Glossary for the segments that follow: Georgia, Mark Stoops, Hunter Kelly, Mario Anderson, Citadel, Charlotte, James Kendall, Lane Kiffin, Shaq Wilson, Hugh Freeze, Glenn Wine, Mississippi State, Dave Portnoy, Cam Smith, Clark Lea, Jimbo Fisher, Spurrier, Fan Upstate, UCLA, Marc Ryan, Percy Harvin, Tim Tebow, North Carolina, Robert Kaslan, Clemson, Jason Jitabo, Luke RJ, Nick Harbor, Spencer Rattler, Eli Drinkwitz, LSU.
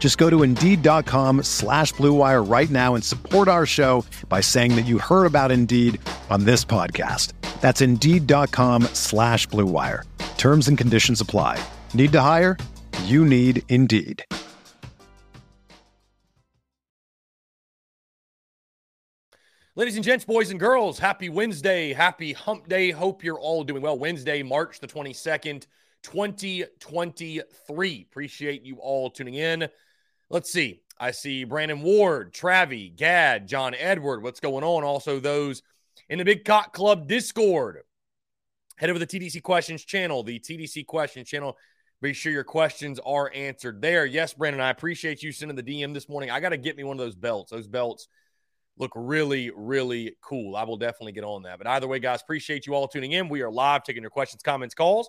Just go to Indeed.com/Blue Wire right now and support our show by saying that you heard about Indeed on this podcast. That's Indeed.com/Blue Wire. Terms and conditions apply. Need to hire? You need Indeed. Ladies and gents, boys and girls, happy Wednesday. Happy hump day. Hope you're all doing well. Wednesday, March the 22nd, 2023. Appreciate you all tuning in. Let's see. I see Brandon Ward, Travi, Gad, John Edward. What's going on? Also those in the Big Cock Club Discord. Head over to the TDC Questions channel, Be sure your questions are answered there. Yes, Brandon, I appreciate you sending the DM this morning. I got to get me one of those belts. Those belts look really, really cool. I will definitely get on that. But either way, guys, appreciate you all tuning in. We are live taking your questions, comments, calls.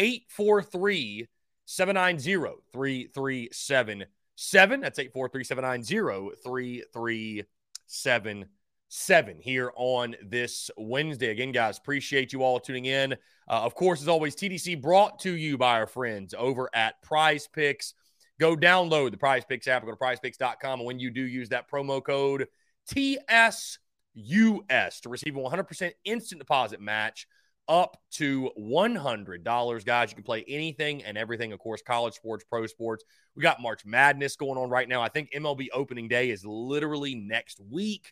843-790-3377. That's 843-790-3377 here on this Wednesday. Again, guys, appreciate you all tuning in. Of course, as always, TDC brought to you by our friends over at Prize Picks. Go download the Prize Picks app. Go to prizepicks.com. And when you do, use that promo code TSUS to receive a 100% instant deposit match up to $100, guys. You can play anything and everything, of course, college sports, pro sports. We got March Madness going on right now. I think MLB opening day is literally next week.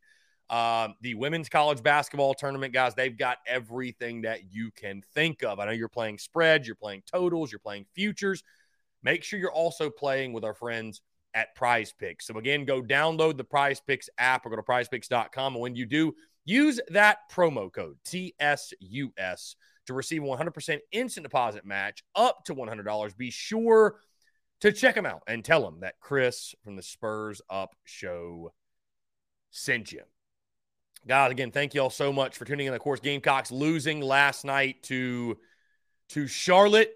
The women's college basketball tournament, guys, they've got everything that you can think of. I know you're playing spreads, you're playing totals, you're playing futures. Make sure you're also playing with our friends at Prize Picks. So, again, go download the Prize Picks app or go to prizepicks.com. And when you do, use that promo code, TSUS, to receive a 100% instant deposit match up to $100. Be sure to check them out and tell them that Chris from the Spurs Up Show sent you. Guys, again, thank you all so much for tuning in. Of course, Gamecocks losing last night to Charlotte.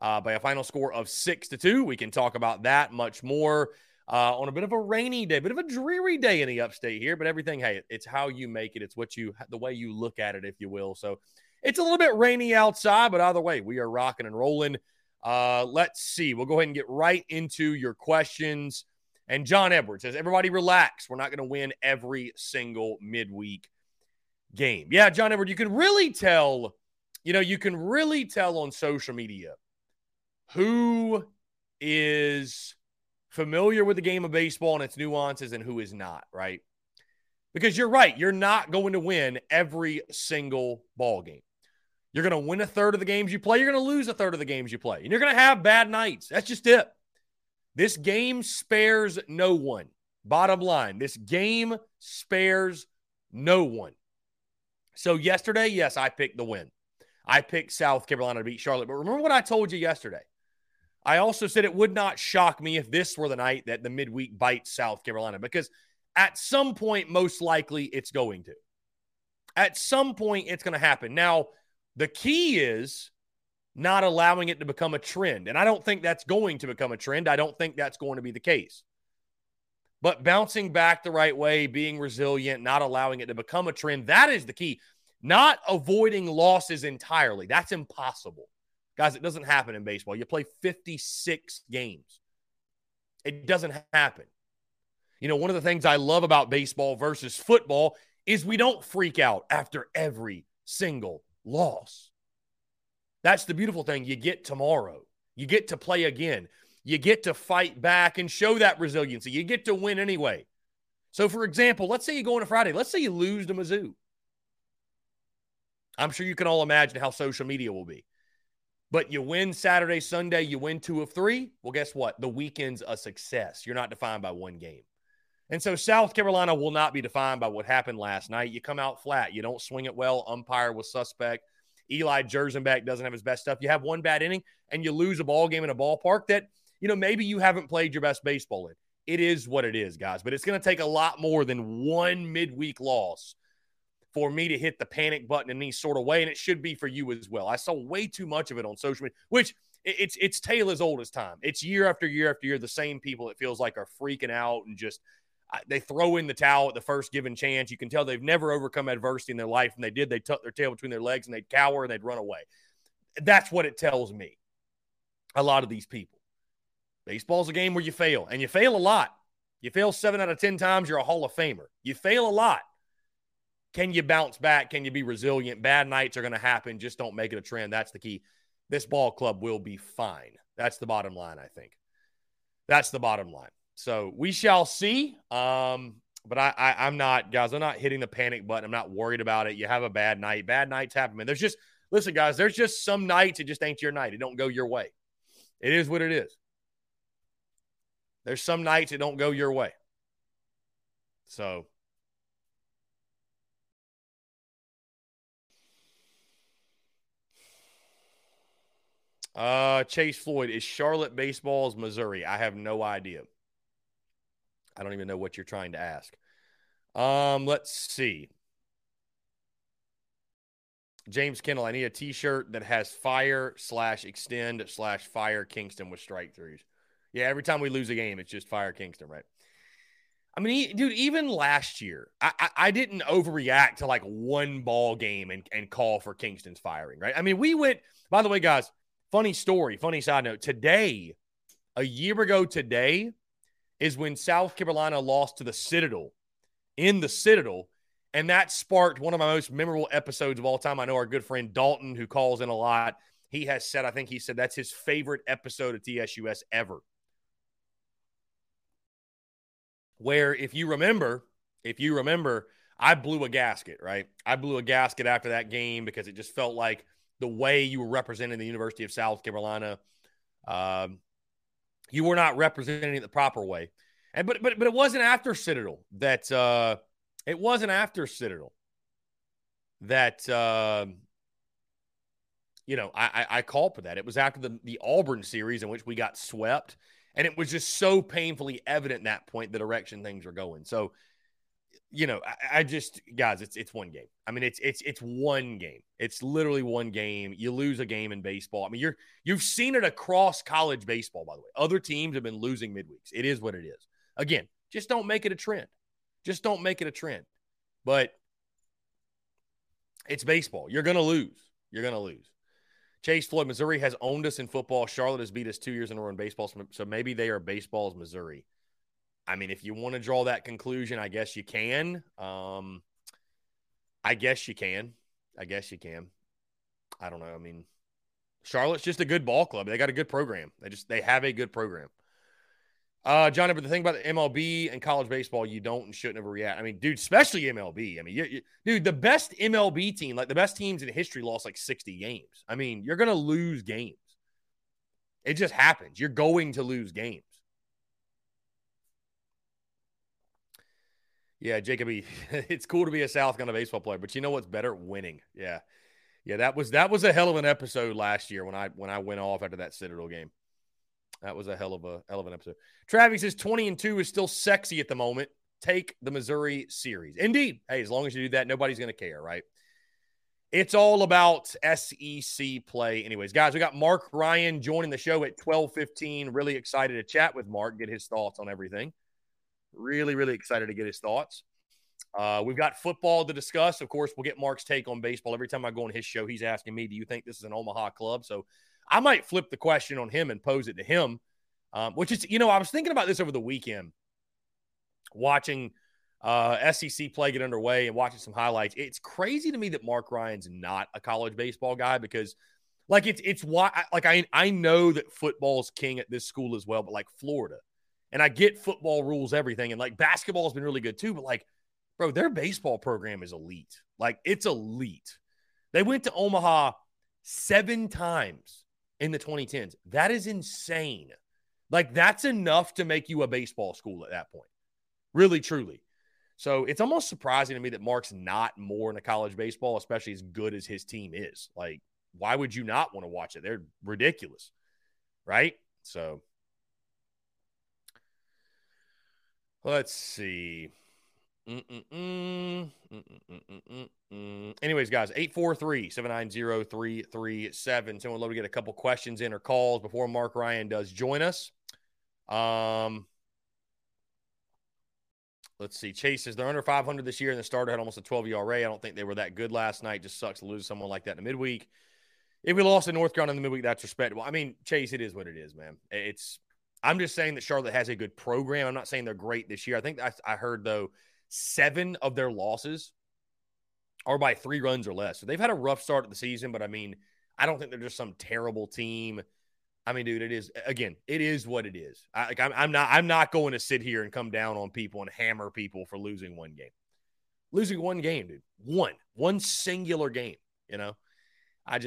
By a final score of 6-2. We can talk about that much more. On a bit of a rainy day, bit of a dreary day in the upstate here, but everything, hey, it's how you make it. It's what you, the way you look at it, if you will. So it's a little bit rainy outside, but either way, we are rocking and rolling. Let's see. We'll go ahead and get right into your questions. And John Edwards says, everybody relax. We're not going to win every single midweek game. Yeah, John Edwards, you can really tell, you can really tell on social media who is familiar with the game of baseball and its nuances and who is not, right? Because you're right. You're not going to win every single ball game. You're going to win a third of the games you play. You're going to lose a third of the games you play. And you're going to have bad nights. That's just it. This game spares no one. Bottom line, this game spares no one. So yesterday, yes, I picked the win. I picked South Carolina to beat Charlotte. But remember what I told you yesterday? I also said it would not shock me if this were the night that the midweek bites South Carolina, because at some point, most likely it's going to. At some point, it's going to happen. Now, the key is not allowing it to become a trend, and I don't think that's going to become a trend. I don't think that's going to be the case. But bouncing back the right way, being resilient, not allowing it to become a trend, that is the key. Not avoiding losses entirely. That's impossible. Guys, it doesn't happen in baseball. You play 56 games. It doesn't happen. One of the things I love about baseball versus football is we don't freak out after every single loss. That's the beautiful thing. You get tomorrow. You get to play again. You get to fight back and show that resiliency. You get to win anyway. So, for example, let's say you go on a Friday. Let's say you lose to Mizzou. I'm sure you can all imagine how social media will be. But you win Saturday, Sunday, you win 2 of 3. Well, guess what? The weekend's a success. You're not defined by one game. And so South Carolina will not be defined by what happened last night. You come out flat. You don't swing it well. Umpire was suspect. Eli Gjersenbeck doesn't have his best stuff. You have one bad inning, and you lose a ball game in a ballpark that, you know, maybe you haven't played your best baseball in. It is what it is, guys. But it's going to take a lot more than one midweek loss for me to hit the panic button in any sort of way, and it should be for you as well. I saw way too much of it on social media, which it's tale as old as time. It's year after year after year, the same people, it feels like, are freaking out and just they throw in the towel at the first given chance. You can tell they've never overcome adversity in their life, and they did. They tuck their tail between their legs, and they'd cower, and they'd run away. That's what it tells me, a lot of these people. Baseball's a game where you fail, and you fail a lot. You fail 7 out of 10 times, you're a Hall of Famer. You fail a lot. Can you bounce back? Can you be resilient? Bad nights are going to happen. Just don't make it a trend. That's the key. This ball club will be fine. That's the bottom line, I think. That's the bottom line. So we shall see. But I'm not hitting the panic button. I'm not worried about it. You have a bad night. Bad nights happen. Man, there's just some nights it just ain't your night. It don't go your way. It is what it is. There's some nights it don't go your way. So Chase Floyd, is Charlotte baseball's Missouri? I have no idea. I don't even know what you're trying to ask. Let's see. James Kendall, I need a t-shirt that has fire/extend/fire Kingston with strike throughs. Yeah, every time we lose a game, it's just fire Kingston, right? I mean, dude, even last year, I didn't overreact to like one ball game and call for Kingston's firing, right? I mean, we went, by the way, guys, funny story, funny side note. Today, a year ago today, is when South Carolina lost to the Citadel, in the Citadel, and that sparked one of my most memorable episodes of all time. I know our good friend Dalton, who calls in a lot, he has said, I think he said that's his favorite episode of TSUS ever. Where, if you remember, I blew a gasket, right? I blew a gasket after that game because it just felt like the way you were representing the University of South Carolina, you were not representing it the proper way. And but it wasn't after Citadel that I called for that. It was after the Auburn series in which we got swept, and it was just so painfully evident at that point the direction things were going. So, you know, I just, guys, it's one game. I mean, it's one game. It's literally one game. You lose a game in baseball. I mean, you've seen it across college baseball, by the way. Other teams have been losing midweeks. It is what it is. Again, just don't make it a trend. Just don't make it a trend. But it's baseball. You're going to lose. You're going to lose. Chase Floyd, Missouri has owned us in football. Charlotte has beat us 2 years in a row in baseball, so maybe they are baseball's Missouri. I mean, if you want to draw that conclusion, I guess you can. I guess you can. I don't know. I mean, Charlotte's just a good ball club. They got a good program. They have a good program. Johnny, but the thing about the MLB and college baseball, you don't and shouldn't overreact. I mean, dude, especially MLB. I mean, dude, the best MLB team, like the best teams in history, lost like 60 games. I mean, you're going to lose games. It just happens. You're going to lose games. Yeah, Jacob E., it's cool to be a South Carolina baseball player, but you know what's better? Winning. Yeah. Yeah, that was a hell of an episode last year when I went off after that Citadel game. That was a hell of an episode. Travis says 20-2 is still sexy at the moment. Take the Missouri series. Indeed. Hey, as long as you do that, nobody's going to care, right? It's all about SEC play. Anyways, guys, we got Marc Ryan joining the show at 12:15. Really excited to chat with Mark, get his thoughts on everything. Really, really excited to get his thoughts. We've got football to discuss. Of course, we'll get Mark's take on baseball. Every time I go on his show, he's asking me, do you think this is an Omaha club? So I might flip the question on him and pose it to him, which is, you know, I was thinking about this over the weekend, watching SEC play get underway and watching some highlights. It's crazy to me that Marc Ryan's not a college baseball guy because, like, it's why, like, I know that football's king at this school as well, but like Florida And I get football rules everything, and like basketball has been really good too, but like, bro, their baseball program is elite. Like, it's elite. They went to Omaha 7 times in the 2010s. That is insane. Like, that's enough to make you a baseball school at that point. Really, truly. So it's almost surprising to me that Mark's not more into college baseball, especially as good as his team is. Like, why would you not want to watch it? They're ridiculous, right? So let's see. Anyways, guys, 843-790-3337. Someone love to get a couple questions in or calls before Marc Ryan does join us. Let's see. Chase says they're under 500 this year, and the starter had almost a 12 ERA. I don't think they were that good last night. Just sucks to lose someone like that in the midweek. If we lost to North Carolina in the midweek, that's respectable. I mean, Chase, it is what it is, man. I'm just saying that Charlotte has a good program. I'm not saying they're great this year. I think I heard, though, 7 of their losses are by 3 runs or less. So they've had a rough start to the season, but I mean, I don't think they're just some terrible team. I mean, dude, it is what it is. I'm not going to sit here and come down on people and hammer people for losing 1 game. Losing 1 game, dude. One singular game, you know? I'm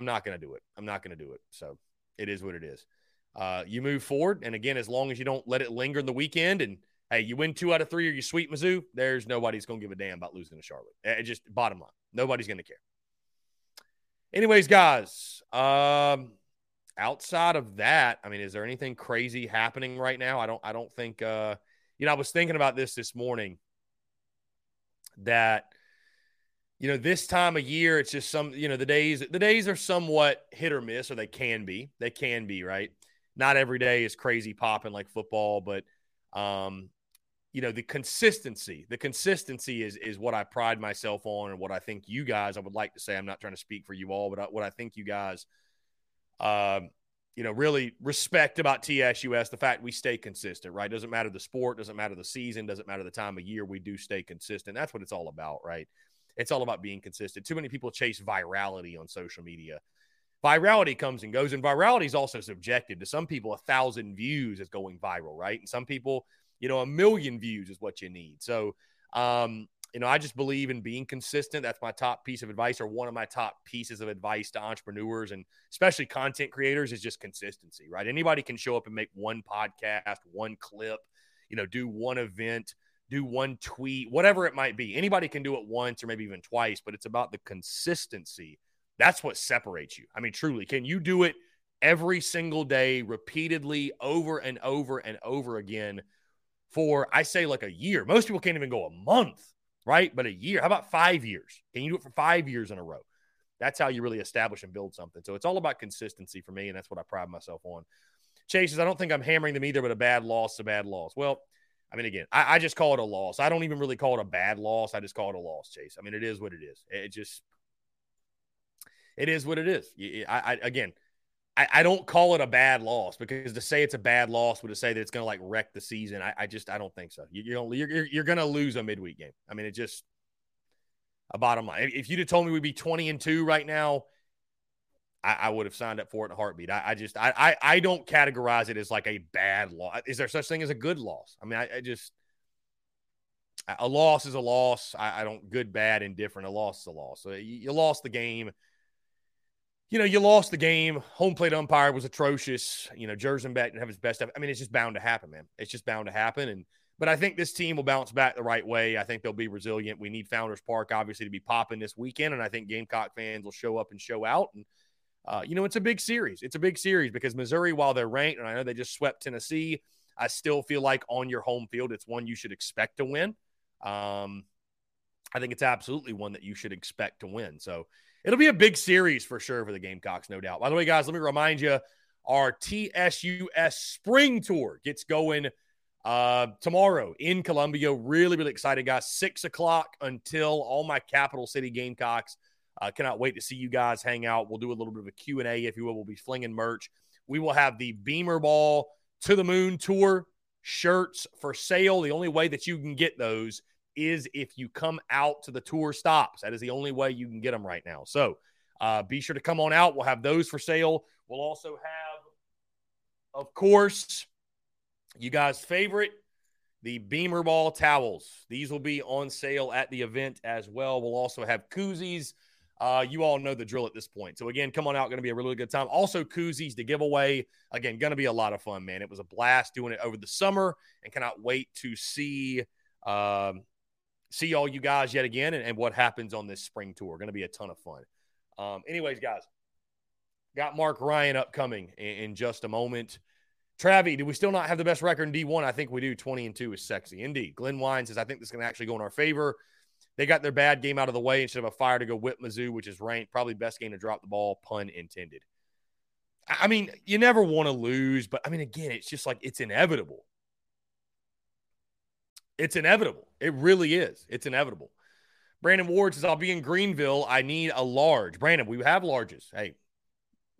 not going to do it. I'm not going to do it. So it is what it is. You move forward. And again, as long as you don't let it linger in the weekend, and hey, you win 2 out of 3 or you sweep Mizzou, there's nobody's going to give a damn about losing to Charlotte. It just bottom line. Nobody's going to care. Anyways, guys, outside of that, I mean, is there anything crazy happening right now? I don't think, you know, I was thinking about this morning that, you know, this time of year, it's just some, you know, the days are somewhat hit or miss, or they can be, right? Not every day is crazy popping like football, but you know, the consistency is what I pride myself on, and what I think you guys, I would like to say, I'm not trying to speak for you all, but what I think you guys, you know, really respect about TSUS, the fact we stay consistent, right? Doesn't matter the sport, doesn't matter the season, doesn't matter the time of year, we do stay consistent. That's what it's all about, right? It's all about being consistent. Too many people chase virality on social media. Virality comes and goes, and virality is also subjective. To some people, 1,000 views is going viral, right? And some people, you know, 1 million views is what you need. So, you know, I just believe in being consistent. That's my top piece of advice, or one of my top pieces of advice to entrepreneurs and especially content creators, is just consistency, right? Anybody can show up and make 1 podcast, 1 clip, you know, do 1 event, do 1 tweet, whatever it might be. Anybody can do it once or maybe even twice, but it's about the consistency. That's what separates you. I mean, truly, can you do it every single day, repeatedly, over and over and over again for, I say, like a year? Most people can't even go a month, right? But a year. How about 5 years? Can you do it for 5 years in a row? That's how you really establish and build something. So it's all about consistency for me, and that's what I pride myself on. Chase says, I don't think I'm hammering them either, but a bad loss is a bad loss. Well, I mean, again, I just call it a loss. I don't even really call it a bad loss. I just call it a loss, Chase. I mean, it is what it is. It is what it is. I don't call it a bad loss, because to say it's a bad loss would to say that it's going to like wreck the season. I don't think so. You're going to lose a midweek game. I mean, it's just a bottom line. If you'd have told me we'd be 20-2 right now, I would have signed up for it in a heartbeat. I don't categorize it as like a bad loss. Is there such thing as a good loss? I mean, a loss is a loss. I don't good, bad, indifferent. A loss is a loss. So you lost the game. You know, you lost the game. Home plate umpire was atrocious. You know, Gjersenbeck didn't have his best effort. I mean, it's just bound to happen, man. It's just bound to happen. But I think this team will bounce back the right way. I think they'll be resilient. We need Founders Park, obviously, to be popping this weekend. And I think Gamecock fans will show up and show out. And, you know, it's a big series. It's a big series because Missouri, while they're ranked, and I know they just swept Tennessee, I still feel like on your home field, it's one you should expect to win. I think it's absolutely one that you should expect to win. So, it'll be a big series for sure for the Gamecocks, no doubt. By the way, guys, let me remind you, our TSUS Spring Tour gets going tomorrow in Columbia. Really, really excited, guys. 6 o'clock until all my capital city Gamecocks. Cannot wait to see you guys hang out. We'll do a little bit of a Q&A, if you will. We'll be flinging merch. We will have the Beamer Ball to the Moon Tour shirts for sale. The only way that you can get those is if you come out to the tour stops. That is the only way you can get them right now. So be sure to come on out. We'll have those for sale. We'll also have, of course, You guys' favorite, the Beamer Ball towels. These will be on sale at the event as well. We'll also have koozies. You all know the drill at this point. So, again, come on out. Going to be a really good time. Also, koozies to give away. Again, going to be a lot of fun, man. It was a blast doing it over the summer and cannot wait to see all you guys yet again and what happens on this spring tour. Going to be a ton of fun. Anyways, guys, got Marc Ryan upcoming in just a moment. Travi, do we still not have the best record in D1? I think we do. 20-2 is sexy. Indeed. Glenn Wine says, I think this is going to actually go in our favor. They got their bad game out of the way instead of a fire to go whip Mizzou, which is ranked. Probably best game to drop the ball, pun intended. I mean, you never want to lose, but, I mean, again, it's just like it's inevitable. It's inevitable. It really is. It's inevitable. Brandon Ward says, I'll be in Greenville. I need a large. Brandon, we have larges. Hey,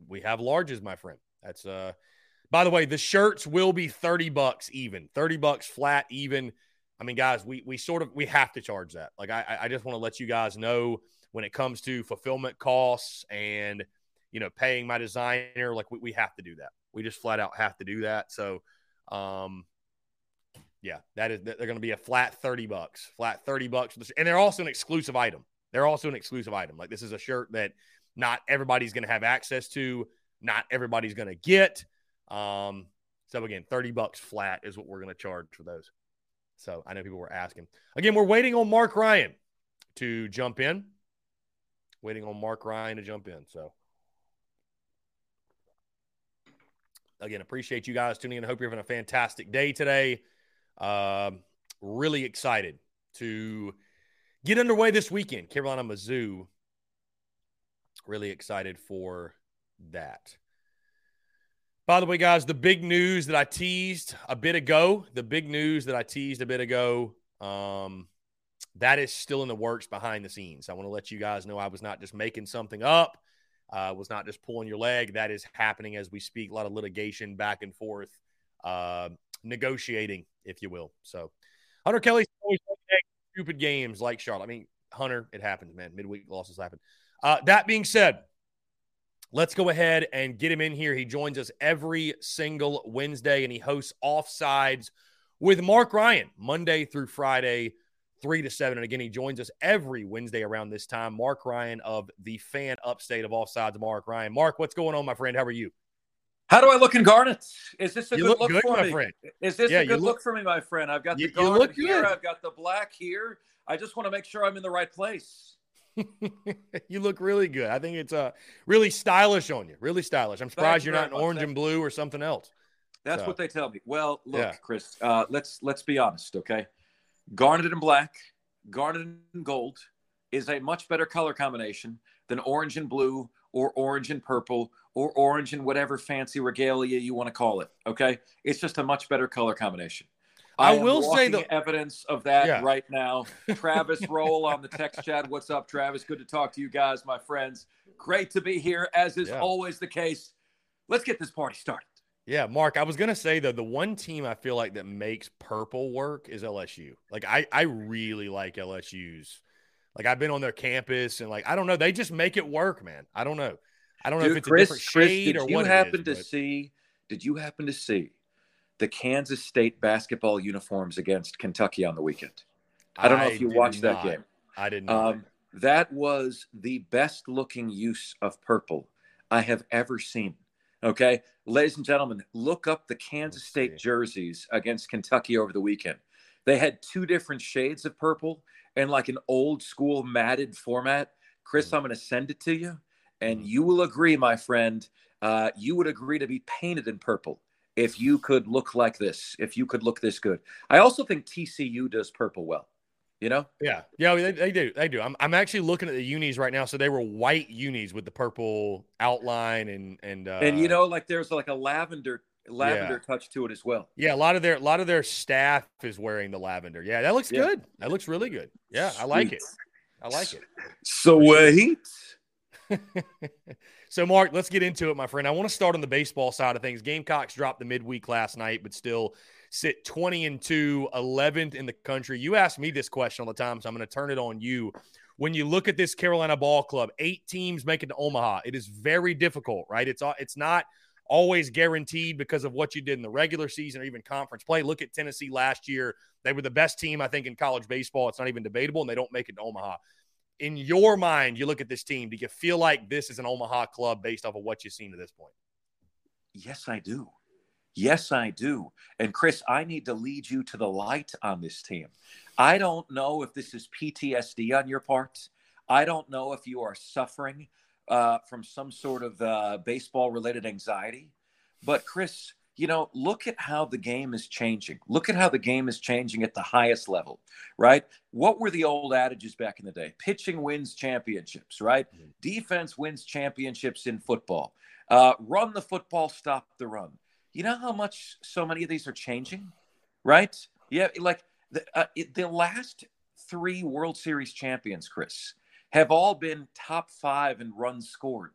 we have larges, my friend. That's by the way, the shirts will be $30 even. $30 flat even. I mean, guys, we have to charge that. Like, I just want to let you guys know when it comes to fulfillment costs and, you know, paying my designer, like we have to do that. We just flat out have to do that. So, yeah, they're going to be a flat $30, flat $30. And they're also an exclusive item. Like, this is a shirt that not everybody's going to have access to. Not everybody's going to get. So again, $30 flat is what we're going to charge for those. So I know people were asking. Again, we're waiting on Marc Ryan to jump in. So, again, appreciate you guys tuning in. I hope you're having a fantastic day today. Really excited to get underway this weekend. Carolina, Mizzou. Really excited for that. By the way, guys, the big news that I teased a bit ago, that is still in the works behind the scenes. I want to let you guys know I was not just making something up. I was not just pulling your leg. That is happening as we speak. A lot of litigation back and forth, negotiating, if you will. So Hunter Kelly's always playing stupid games like Charlotte. I mean, Hunter, it happens, man. Midweek losses happen. That being said, let's go ahead and get him in here. He joins us every single Wednesday, and he hosts Offsides with Marc Ryan, Monday through Friday, 3 to 7. And again, he joins us every Wednesday around this time. Marc Ryan of the Fan Upstate of Offsides, Marc Ryan. Mark, what's going on, my friend? How are you? How do I look in garnet? Is this a good look for me? Is this a good look for me, my friend? I've got the garnet here. I've got the black here. I just want to make sure I'm in the right place. You look really good. I think it's really stylish on you. Really stylish. I'm surprised you're not in orange and blue or something else. That's what they tell me. Well, look, yeah. Chris, let's be honest, okay? Garnet and black, garnet and gold is a much better color combination than orange and blue or orange and purple or orange and whatever fancy regalia you want to call it, okay? It's just a much better color combination. I will say the evidence of that right now. Travis Roll on the text chat. What's up, Travis? Good to talk to you guys, my friends. Great to be here, as is always the case. Let's get this party started. Yeah, Mark, I was going to say, though, the one team I feel like that makes purple work is LSU. Like, I really like LSU's. Like, I've been on their campus, and, like, I don't know. They just make it work, man. I don't know. I don't know if it's a different shade or what it is. Did you happen to see the Kansas State basketball uniforms against Kentucky on the weekend? I don't know if you watched that game. I didn't. That was the best looking use of purple I have ever seen. Okay. Ladies and gentlemen, look up the Kansas State jerseys against Kentucky over the weekend. They had two different shades of purple and like an old school matted format. Chris, I'm going to send it to you and you will agree, my friend. You would agree to be painted in purple if you could look like this, if you could look this good. I also think TCU does purple well, you know? Yeah. Yeah, they do. I'm actually looking at the unis right now. So they were white unis with the purple outline and you know, like there's like a lavender touch to it as well. Yeah. A lot of their staff is wearing the lavender. Yeah. That looks good. That looks really good. Yeah. Sweet. I like it. So wait. So, Mark, let's get into it, my friend. I want to start on the baseball side of things. Gamecocks dropped the midweek last night, but still sit 20-2, 11th in the country. You ask me this question all the time, so I'm going to turn it on you. When you look at this Carolina ball club, 8 teams make it to Omaha. It is very difficult, right? It's not always guaranteed because of what you did in the regular season or even conference play. Look at Tennessee last year. They were the best team, I think, in college baseball. It's not even debatable, and they don't make it to Omaha. In your mind, you look at this team, do you feel like this is an Omaha club based off of what you've seen to this point? Yes, I do. Yes, I do. And Chris, I need to lead you to the light on this team. I don't know if this is PTSD on your part. I don't know if you are suffering from some sort of baseball-related anxiety. But Chris, you know, look at how the game is changing. Look at how the game is changing at the highest level, right? What were the old adages back in the day? Pitching wins championships, right? Mm-hmm. Defense wins championships in football. Run the football, stop the run. You know how much so many of these are changing, right? Yeah, like the last three World Series champions, Chris, have all been top five in runs scored,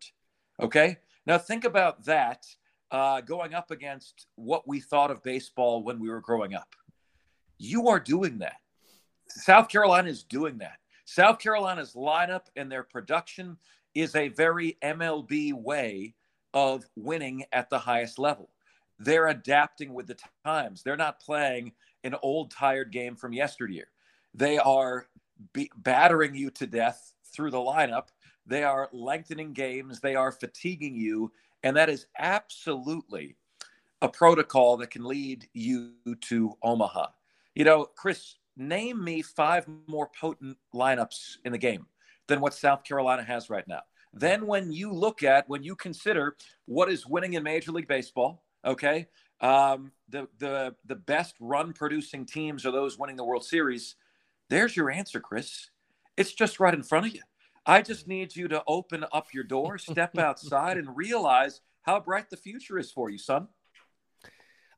okay? Now think about that going up against what we thought of baseball when we were growing up. You are doing that. South Carolina is doing that. South Carolina's lineup and their production is a very MLB way of winning at the highest level. They're adapting with the times. They're not playing an old, tired game from yesteryear. They are battering you to death through the lineup. They are lengthening games. They are fatiguing you. And that is absolutely a protocol that can lead you to Omaha. You know, Chris, name me five more potent lineups in the game than what South Carolina has right now. Then when you consider what is winning in Major League Baseball, okay, the best run-producing teams are those winning the World Series. There's your answer, Chris. It's just right in front of you. I just need you to open up your door, step outside, and realize how bright the future is for you, son.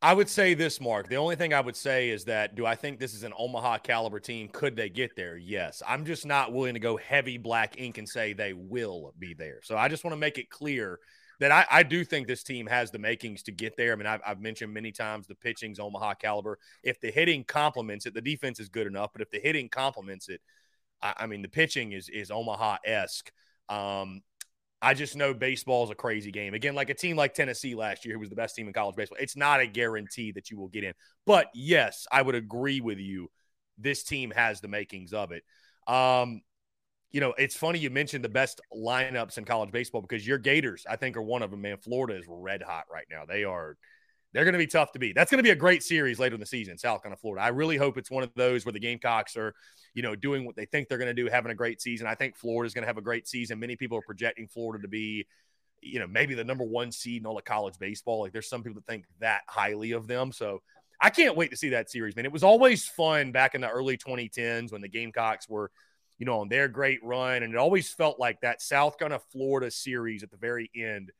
I would say this, Mark. The only thing I would say is that, do I think this is an Omaha-caliber team? Could they get there? Yes. I'm just not willing to go heavy black ink and say they will be there. So I just want to make it clear that I do think this team has the makings to get there. I mean, I've mentioned many times the pitching's Omaha caliber. If the hitting complements it, the defense is good enough. But if the hitting complements it, I mean, the pitching is Omaha-esque. I just know baseball is a crazy game. Again, like a team like Tennessee last year, who was the best team in college baseball, it's not a guarantee that you will get in. But, yes, I would agree with you. This team has the makings of it. You know, it's funny you mentioned the best lineups in college baseball because your Gators, I think, are one of them, man. Florida is red hot right now. They're going to be tough to beat. That's going to be a great series later in the season, South Carolina, Florida. I really hope it's one of those where the Gamecocks are, you know, doing what they think they're going to do, having a great season. I think Florida's going to have a great season. Many people are projecting Florida to be, you know, maybe the number one seed in all of college baseball. Like, there's some people that think that highly of them. So I can't wait to see that series, man. It was always fun back in the early 2010s when the Gamecocks were, you know, on their great run. And it always felt like that South Carolina Florida series at the very end,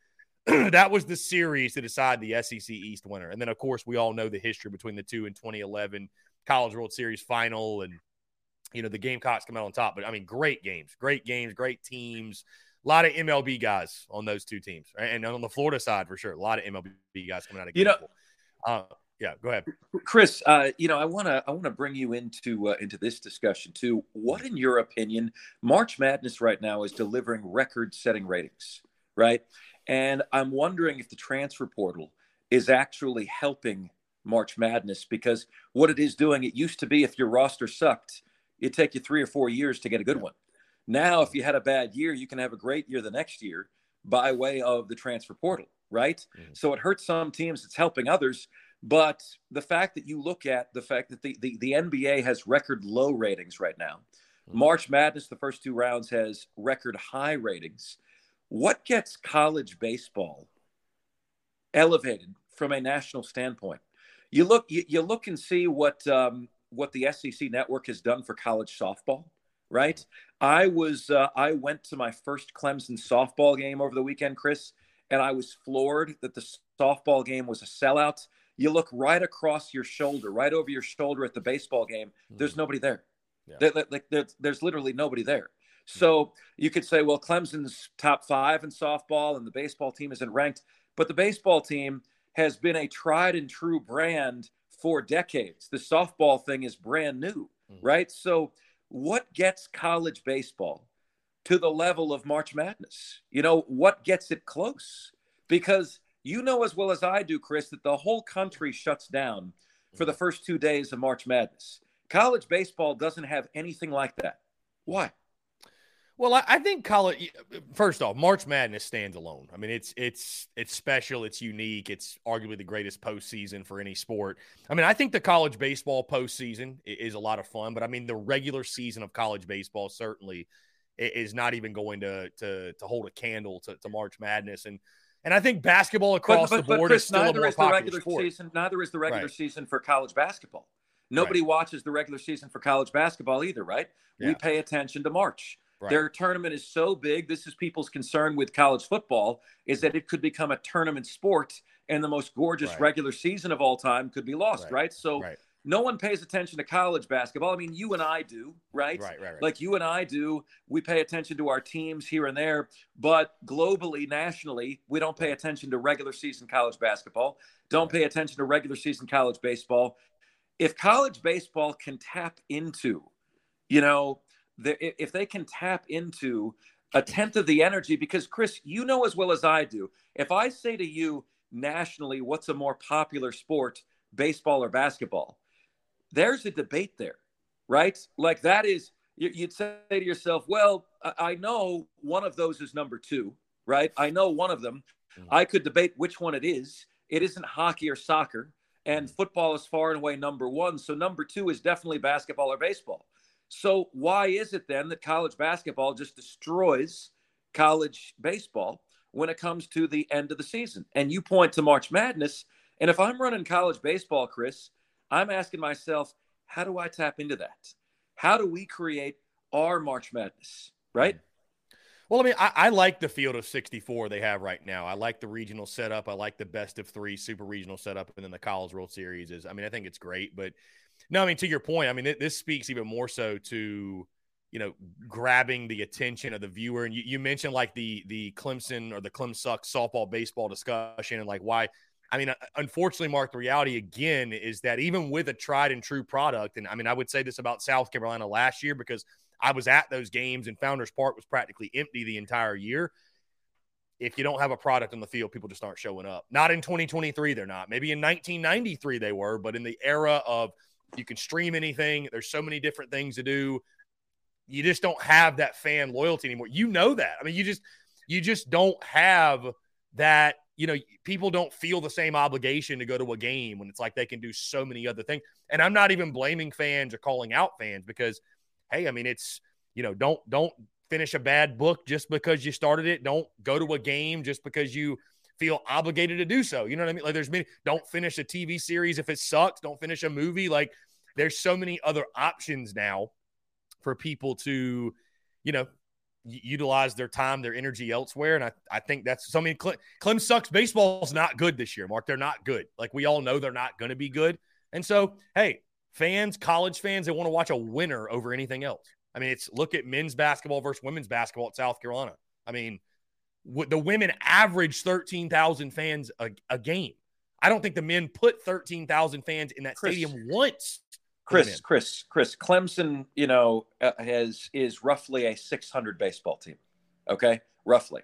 that was the series to decide the SEC East winner. And then, of course, we all know the history between the two in 2011 College World Series final. And, you know, the Gamecocks come out on top. But, I mean, great games, great teams. A lot of MLB guys on those two teams. Right? And on the Florida side, for sure, a lot of MLB guys coming out of Gamble. Yeah, go ahead, Chris. You know, I want to bring you into this discussion too. What, in your opinion, March Madness right now is delivering record-setting ratings, right? And I'm wondering if the transfer portal is actually helping March Madness, because what it is doing, it used to be if your roster sucked, it'd take you 3 or 4 years to get a good one. Now, if you had a bad year, you can have a great year the next year by way of the transfer portal, right? Mm-hmm. So it hurts some teams, it's helping others. But the fact that you look at the fact that the NBA has record low ratings right now, March Madness, the first two rounds, has record high ratings. What gets college baseball elevated from a national standpoint? You look and see what the SEC network has done for college softball, right? I went to my first Clemson softball game over the weekend, Chris, and I was floored that the softball game was a sellout. You look right across your shoulder, right over your shoulder at the baseball game. There's nobody there. Yeah. There's literally nobody there. So you could say, well, Clemson's top five in softball and the baseball team isn't ranked. But the baseball team has been a tried and true brand for decades. The softball thing is brand new, right? So what gets college baseball to the level of March Madness? You know, what gets it close? Because You know as well as I do, Chris, that the whole country shuts down for the first 2 days of March Madness. College baseball doesn't have anything like that. Why? Well, I think college, first off, March Madness stands alone. I mean, it's special. It's unique. It's arguably the greatest postseason for any sport. I mean, I think the college baseball postseason is a lot of fun, but I mean, the regular season of college baseball certainly is not even going to hold a candle to March Madness. And I think basketball across the board is still a more popular sport. Neither is the regular season for college basketball. Nobody watches the regular season for college basketball either, right? Yeah. We pay attention to March. Right. Their tournament is so big. This is people's concern with college football is that it could become a tournament sport and the most gorgeous regular season of all time could be lost, right? So no one pays attention to college basketball. I mean, you and I do, right? Right. Like you and I do. We pay attention to our teams here and there, but globally, nationally, we don't pay attention to regular season college basketball. Don't pay attention to regular season college baseball. If college baseball can tap into, you know, if they can tap into a tenth of the energy, because Chris, you know as well as I do, if I say to you nationally, what's a more popular sport, baseball or basketball, there's a debate there, right? Like that is, you'd say to yourself, well, I know one of those is number two, right? I know one of them. I could debate which one it is. It isn't hockey or soccer, and football is far and away number one. So number two is definitely basketball or baseball. So why is it then that college basketball just destroys college baseball when it comes to the end of the season? And you point to March Madness. And if I'm running college baseball, Chris, I'm asking myself, how do I tap into that? How do we create our March Madness, right? Well, I mean, I like the field of 64 they have right now. I like the regional setup. I like the best of three super regional setup. And then the College World Series is, I mean, I think it's great, but no, I mean, to your point, I mean, this speaks even more so to, you know, grabbing the attention of the viewer. And you mentioned like the Clemson or the Clemsuck softball baseball discussion and like why. I mean, unfortunately, Mark, the reality again is that even with a tried and true product, and I mean, I would say this about South Carolina last year because I was at those games and Founders Park was practically empty the entire year. If you don't have a product on the field, people just aren't showing up. Not in 2023, they're not. Maybe in 1993 they were, but in the era of you can stream anything. There's so many different things to do. You just don't have that fan loyalty anymore. You know that. I mean, you just don't have that, you know, people don't feel the same obligation to go to a game when it's like they can do so many other things. And I'm not even blaming fans or calling out fans because, hey, I mean, it's, you know, don't finish a bad book just because you started it. Don't go to a game just because you feel obligated to do so. You know what I mean? Like there's many, don't finish a TV series if it sucks. Don't finish a movie. Like there's so many other options now for people to, you know, utilize their time, their energy elsewhere. And I think that's something. Clem sucks. Baseball's not good this year, Mark. They're not good. Like we all know they're not going to be good. And so, hey, fans, college fans, they want to watch a winner over anything else. I mean, it's look at men's basketball versus women's basketball at South Carolina. I mean, the women average 13,000 fans a game. I don't think the men put 13,000 fans in that stadium once. Chris, Clemson, you know, is roughly a 600 baseball team. Okay, roughly.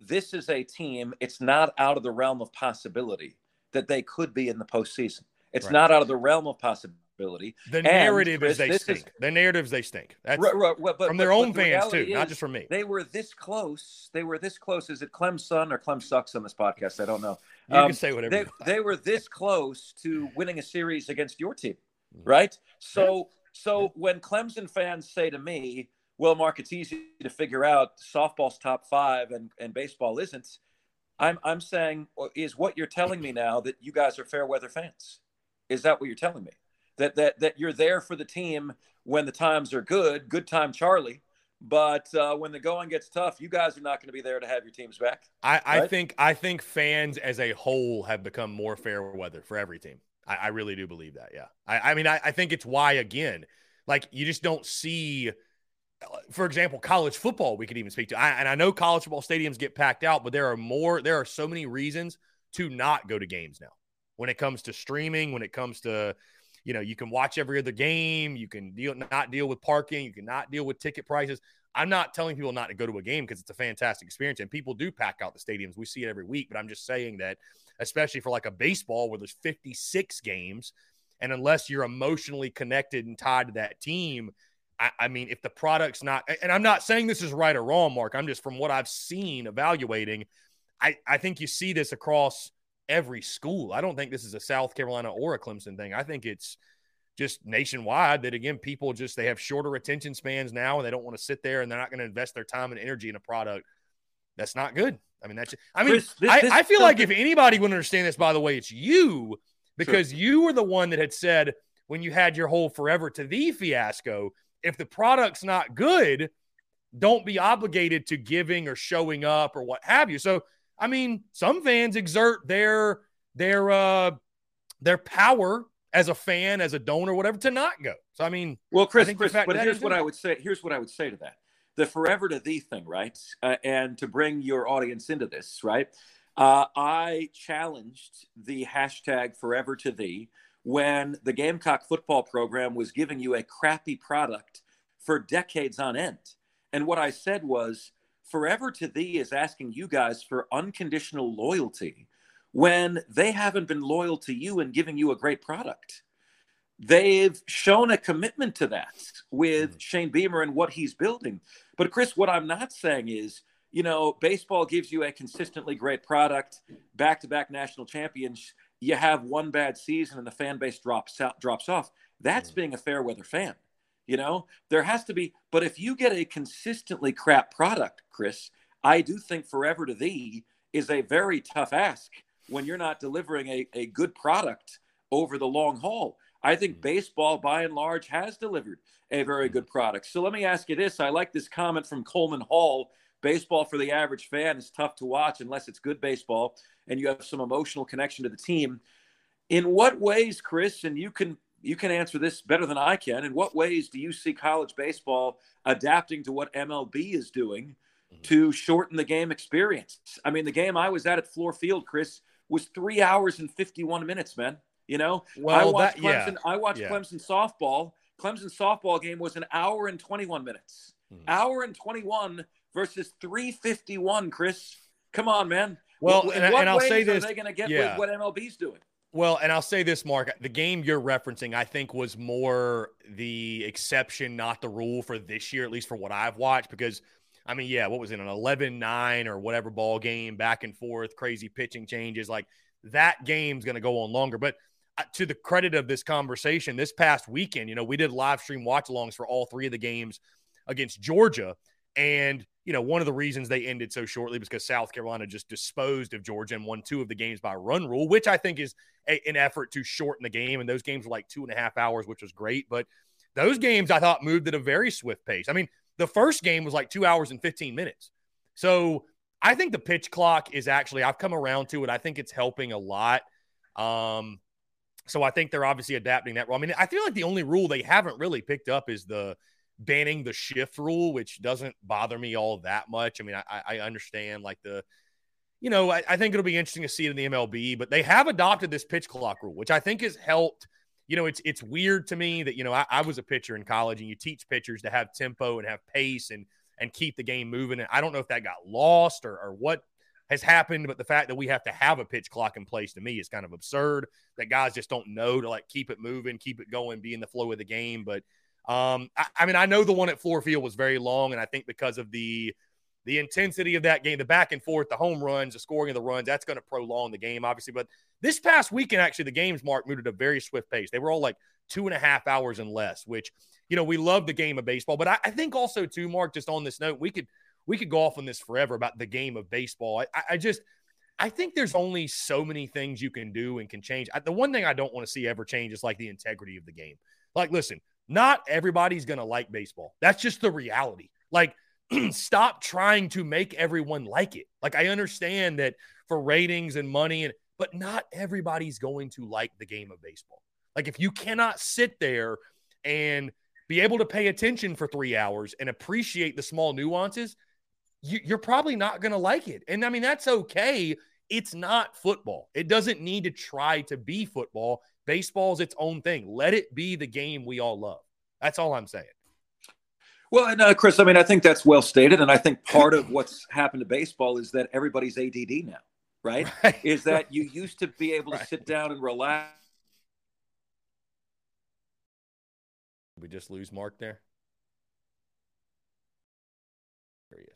This is a team. It's not out of the realm of possibility that they could be in the postseason. It's not out of the realm of possibility. The narrative is they stink. That's from their own fans too, not just from me. They were this close. Is it Clemson or Clem Sucks on this podcast? I don't know. You can say whatever. They were this close to winning a series against your team, right? So when Clemson fans say to me, "Well, Mark, it's easy to figure out softball's top five and baseball isn't," I'm saying, is what you're telling me now that you guys are fair weather fans? Is that what you're telling me? That you're there for the team when the times are good, good time Charlie, but when the going gets tough, you guys are not going to be there to have your teams back. I think fans as a whole have become more fair weather for every team. I really do believe that. Yeah, I mean I think it's why again, like you just don't see, for example, college football. We could even speak to, and I know college football stadiums get packed out, but there are so many reasons to not go to games now. When it comes to streaming, when it comes to, you know, you can watch every other game. You can not deal with parking. You can not deal with ticket prices. I'm not telling people not to go to a game because it's a fantastic experience, and people do pack out the stadiums. We see it every week, but I'm just saying that, especially for like a baseball where there's 56 games, and unless you're emotionally connected and tied to that team, I mean, if the product's not – and I'm not saying this is right or wrong, Mark. I'm just from what I've seen evaluating, I think you see this across every school. I don't think this is a South Carolina or a Clemson thing. I think it's – just nationwide that, again, people just, they have shorter attention spans now and they don't want to sit there and they're not going to invest their time and energy in a product that's not good. I mean, that's, I mean, Chris, I feel like if anybody would understand this, by the way, it's you, because sure, you were the one that had said when you had your whole Forever to Thee fiasco, if the product's not good, don't be obligated to giving or showing up or what have you. So, I mean, some fans exert their power as a fan, as a donor, whatever, to not go. So, I mean, well, Chris, but here's what I would say. Here's what I would say to that: the Forever to Thee thing, right? And to bring your audience into this, right? I challenged the hashtag Forever to Thee when the Gamecock football program was giving you a crappy product for decades on end. And what I said was, Forever to Thee is asking you guys for unconditional loyalty when they haven't been loyal to you and giving you a great product. They've shown a commitment to that with Shane Beamer and what he's building. But Chris, what I'm not saying is, you know, baseball gives you a consistently great product, back-to-back national champions. You have one bad season and the fan base drops off. That's being a fair weather fan. You know, there has to be, but if you get a consistently crap product, Chris, I do think Forever to Thee is a very tough ask when you're not delivering a good product over the long haul. I think baseball, by and large, has delivered a very good product. So let me ask you this. I like this comment from Coleman Hall. Baseball for the average fan is tough to watch unless it's good baseball and you have some emotional connection to the team. In what ways, Chris, and you can answer this better than I can, in what ways do you see college baseball adapting to what MLB is doing to shorten the game experience? I mean, the game I was at Floor Field, Chris, was 3 hours and 51 minutes, man. You know, well, I watched Clemson softball. Clemson softball game was an hour and 21 minutes. Hour and 21 versus 351, Chris. Come on, man. Well, and I'll say this. What are they going to get with what MLB's doing? Well, and I'll say this, Mark, the game you're referencing, I think, was more the exception, not the rule for this year, at least for what I've watched, because I mean, yeah, what was it, an 11-9 or whatever ball game, back and forth, crazy pitching changes. Like, that game's going to go on longer. But to the credit of this conversation, this past weekend, you know, we did live stream watch-alongs for all three of the games against Georgia. And, you know, one of the reasons they ended so shortly was because South Carolina just disposed of Georgia and won two of the games by run rule, which I think is an effort to shorten the game. And those games were like 2.5 hours, which was great. But those games, I thought, moved at a very swift pace. I mean, the first game was like 2 hours and 15 minutes. So I think the pitch clock is actually, I've come around to it. I think it's helping a lot. So I think they're obviously adapting that rule. I mean, I feel like the only rule they haven't really picked up is the banning the shift rule, which doesn't bother me all that much. I mean, I understand, like, the, you know, I think it'll be interesting to see it in the MLB, but they have adopted this pitch clock rule, which I think has helped. You know, it's weird to me that, you know, I was a pitcher in college, and you teach pitchers to have tempo and have pace and keep the game moving. And I don't know if that got lost or what has happened, but the fact that we have to have a pitch clock in place, to me, is kind of absurd, that guys just don't know to, like, keep it moving, keep it going, be in the flow of the game. But, I mean, I know the one at Floor Field was very long, and I think because of the intensity of that game, the back and forth, the home runs, the scoring of the runs, that's going to prolong the game, obviously. But this past weekend, actually, the games, Mark, moved at a very swift pace. They were all like 2.5 hours and less, which, you know, we love the game of baseball. But I think also, too, Mark, just on this note, we could go off on this forever about the game of baseball. I think there's only so many things you can do and can change. The one thing I don't want to see ever change is, like, the integrity of the game. Like, listen, not everybody's going to like baseball. That's just the reality. Like, stop trying to make everyone like it. Like, I understand that for ratings and money, but not everybody's going to like the game of baseball. Like, if you cannot sit there and be able to pay attention for 3 hours and appreciate the small nuances, you're probably not going to like it. And I mean, that's okay. It's not football. It doesn't need to try to be football. Baseball's its own thing. Let it be the game we all love. That's all I'm saying. Well, no, Chris, I mean, I think that's well stated. And I think part of what's happened to baseball is that everybody's ADD now, right? Is that you used to be able to sit down and relax. Did we just lose Mark there? There he is.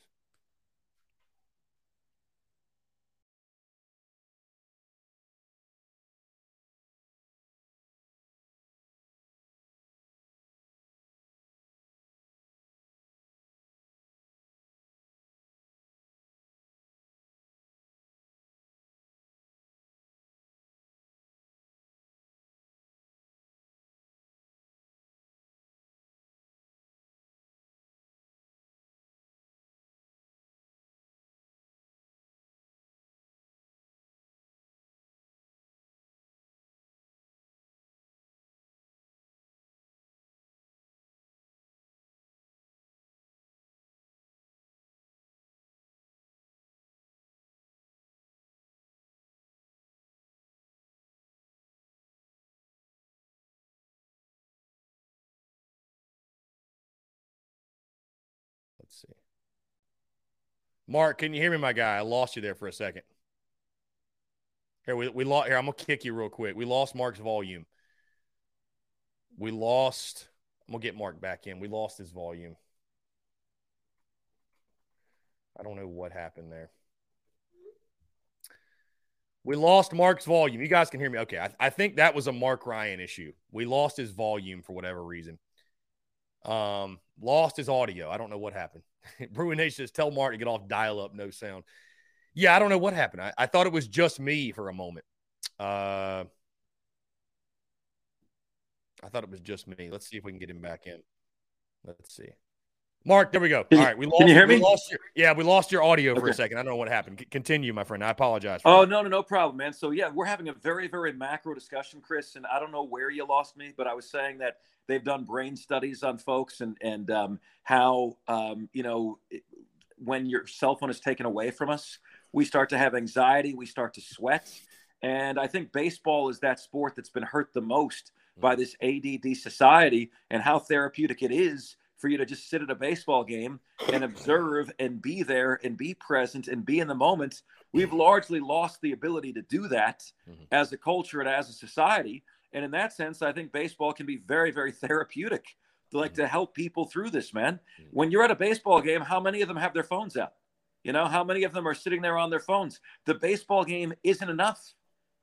Let's see. Mark, can you hear me, my guy? I lost you there for a second. Here, we lost. Here, I'm gonna kick you real quick. We lost Mark's volume. We lost. I'm gonna get Mark back in. We lost his volume. I don't know what happened there. We lost Mark's volume. You guys can hear me, okay? I think that was a Marc Ryan issue. We lost his volume for whatever reason. Lost his audio. I don't know what happened. Bruin Nation says, tell Mark to get off dial-up, no sound. Yeah, I don't know what happened. I thought it was just me for a moment. I thought it was just me. Let's see if we can get him back in. Let's see. Mark, there we go. All right, we lost. Can you hear me? We lost your audio for a second. I don't know what happened. Continue, my friend. I apologize. No problem, man. So, yeah, we're having a very, very macro discussion, Chris, and I don't know where you lost me, but I was saying that they've done brain studies on folks and how, when your cell phone is taken away from us, we start to have anxiety, we start to sweat. And I think baseball is that sport that's been hurt the most by this ADD society and how therapeutic it is for you to just sit at a baseball game and observe and be there and be present and be in the moment. We've largely lost the ability to do that as a culture and as a society. And in that sense, I think baseball can be very, very therapeutic, to help people through this, man. When you're at a baseball game, how many of them have their phones out? How many of them are sitting there on their phones? The baseball game isn't enough,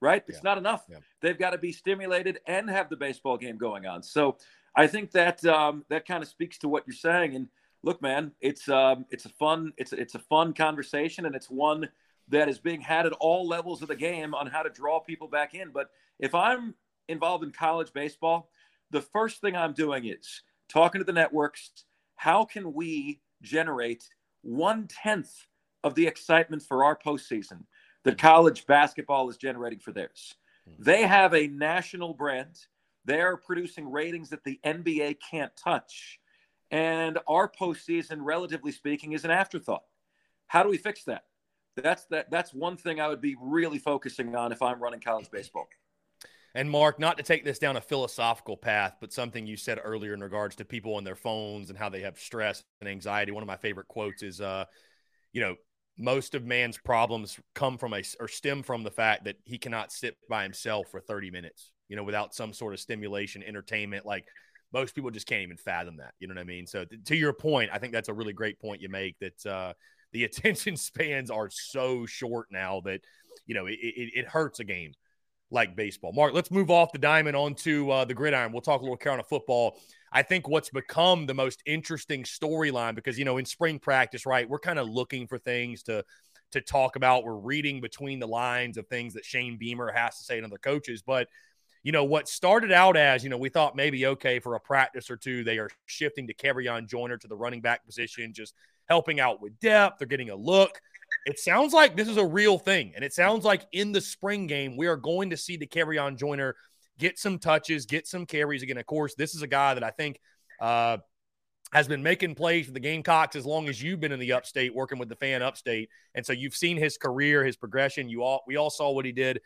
right? It's not enough. Yeah. They've got to be stimulated and have the baseball game going on. So I think that that kind of speaks to what you're saying. And look, man, it's a fun conversation, and it's one that is being had at all levels of the game on how to draw people back in. But if I'm involved in college baseball, the first thing I'm doing is talking to the networks. How can we generate 1/10 of the excitement for our postseason that college basketball is generating for theirs? They have a national brand. They're producing ratings that the NBA can't touch. And our postseason, relatively speaking, is an afterthought. How do we fix that? That's one thing I would be really focusing on if I'm running college baseball. And, Mark, not to take this down a philosophical path, but something you said earlier in regards to people on their phones and how they have stress and anxiety. One of my favorite quotes is, most of man's problems stem from the fact that he cannot sit by himself for 30 minutes, without some sort of stimulation, entertainment. Like, most people just can't even fathom that. You know what I mean? So to your point, I think that's a really great point you make, that the attention spans are so short now that, it hurts a game like baseball. Mark, let's move off the diamond onto the gridiron. We'll talk a little Carolina football. I think what's become the most interesting storyline, because, in spring practice, right, we're kind of looking for things to talk about. We're reading between the lines of things that Shane Beamer has to say and other coaches. But, what started out as, we thought maybe, okay, for a practice or two, they are shifting Dakereon Joyner to the running back position, just helping out with depth. They're getting a look. It sounds like this is a real thing, and it sounds like in the spring game we are going to see Dakereon Joyner get some touches, get some carries again. Of course, this is a guy that I think has been making plays for the Gamecocks as long as you've been in the Upstate, working with the Fan Upstate, and so you've seen his career, his progression. We all saw what he did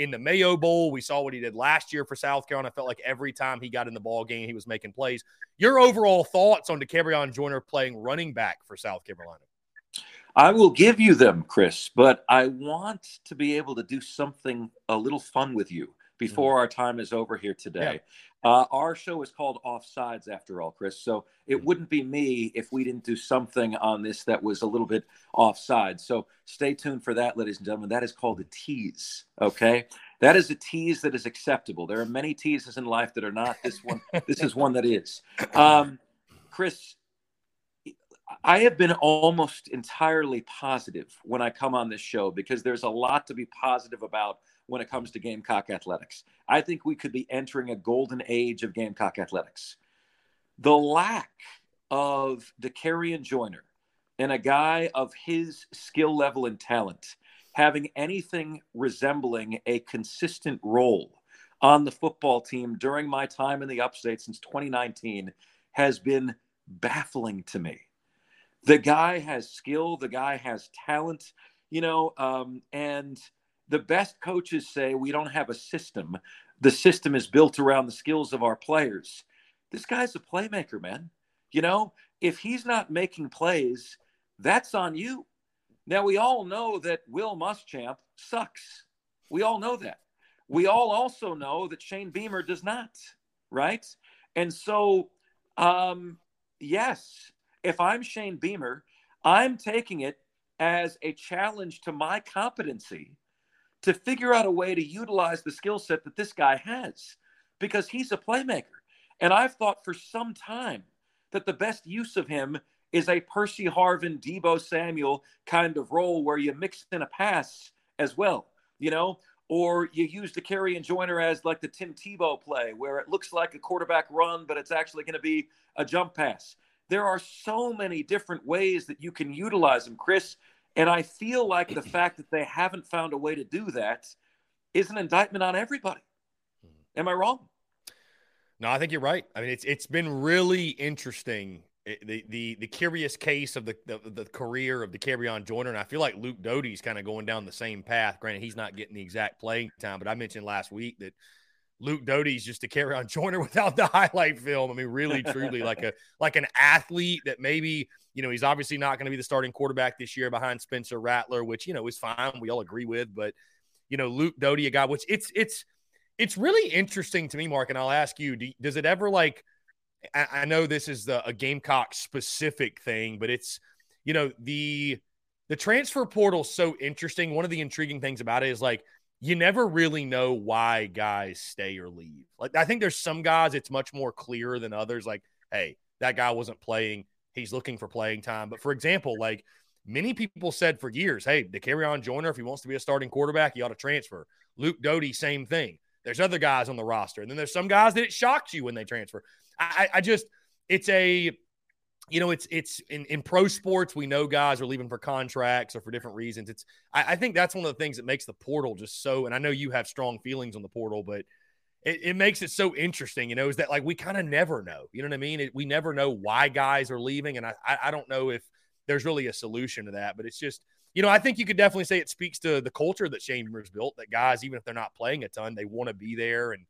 in the Mayo Bowl. We saw what he did last year for South Carolina. I felt like every time he got in the ball game, he was making plays. Your overall thoughts on Dakereon Joyner playing running back for South Carolina? I will give you them, Chris, but I want to be able to do something a little fun with you before our time is over here today. Yeah. Our show is called Offsides, after all, Chris, so it wouldn't be me if we didn't do something on this that was a little bit offside. So stay tuned for that, ladies and gentlemen. That is called a tease, okay? That is a tease that is acceptable. There are many teases in life that are not. This one, this is one that is. Chris, I have been almost entirely positive when I come on this show because there's a lot to be positive about when it comes to Gamecock athletics. I think we could be entering a golden age of Gamecock athletics. The lack of Dakereon Joyner and a guy of his skill level and talent having anything resembling a consistent role on the football team during my time in the Upstate since 2019 has been baffling to me. The guy has skill. The guy has talent, you know, and the best coaches say we don't have a system. The system is built around the skills of our players. This guy's a playmaker, man. You know, if he's not making plays, that's on you. Now, we all know that Will Muschamp sucks. We all know that. We all also know that Shane Beamer does not, right? And so, yes, if I'm Shane Beamer, I'm taking it as a challenge to my competency to figure out a way to utilize the skill set that this guy has because he's a playmaker. And I've thought for some time that the best use of him is a Percy Harvin, Debo Samuel kind of role where you mix in a pass as well, you know, or you use Dakereon Joyner as like the Tim Tebow play where it looks like a quarterback run, but it's actually going to be a jump pass. There are so many different ways that you can utilize them, Chris. And I feel like the fact that they haven't found a way to do that is an indictment on everybody. Am I wrong? No, I think you're right. I mean, it's been really interesting, the curious case of the career of Dakereon Joyner. And I feel like Luke Doty's kind of going down the same path. Granted, he's not getting the exact playing time, but I mentioned last week that Luke Doty's just Dakereon Joyner without the highlight film. I mean, really, truly like an athlete that maybe, you know, he's obviously not going to be the starting quarterback this year behind Spencer Rattler, which, you know, is fine. We all agree with, but, you know, Luke Doty, a guy, which it's really interesting to me, Mark, and I'll ask you, does it ever like, I know this is a Gamecock specific thing, but it's, you know, the transfer portal is so interesting. One of the intriguing things about it is like, you never really know why guys stay or leave. Like, I think there's some guys it's much more clear than others. Like, hey, that guy wasn't playing. He's looking for playing time. But for example, like many people said for years, hey, Dakereon Joyner, if he wants to be a starting quarterback, he ought to transfer. Luke Doty, same thing. There's other guys on the roster. And then there's some guys that it shocks you when they transfer. I just, it's a, you know, it's in pro sports, we know guys are leaving for contracts or for different reasons. It's, I think that's one of the things that makes the portal just so, and I know you have strong feelings on the portal, but it makes it so interesting, you know, is that like, we kind of never know, you know what I mean? We never know why guys are leaving. And I don't know if there's really a solution to that, but it's just, you know, I think you could definitely say it speaks to the culture that Shane Beamer's built, that guys, even if they're not playing a ton, they want to be there and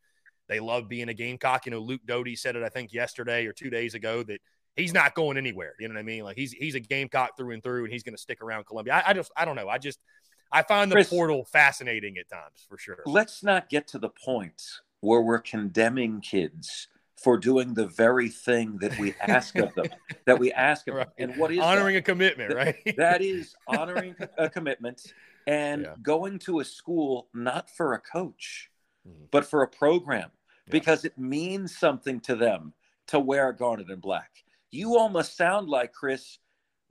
they love being a Gamecock. You know, Luke Doty said it, I think yesterday or 2 days ago, that he's not going anywhere. You know what I mean? Like he's a Gamecock through and he's going to stick around Columbia. I don't know. I find the Chris, portal fascinating at times for sure. Let's not get to the point where we're condemning kids for doing the very thing that we ask of them, right. And what is honoring that? A commitment, right? That is honoring a commitment and going to a school, not for a coach, but for a program because it means something to them to wear a garnet and black. You almost sound like, Chris,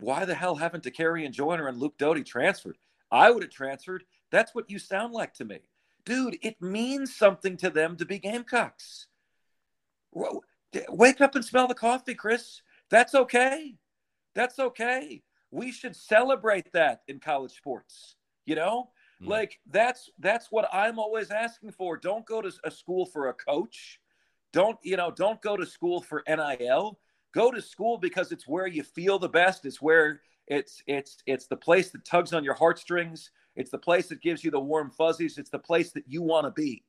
why the hell haven't Dakereon Joyner and Luke Doty transferred? I would have transferred. That's what you sound like to me. Dude, it means something to them to be Gamecocks. Wake up and smell the coffee, Chris. That's okay. That's okay. We should celebrate that in college sports. You know, like that's what I'm always asking for. Don't go to a school for a coach. Don't go to school for NIL. Go to school because it's where you feel the best. It's where it's the place that tugs on your heartstrings. It's the place that gives you the warm fuzzies. It's the place that you want to be,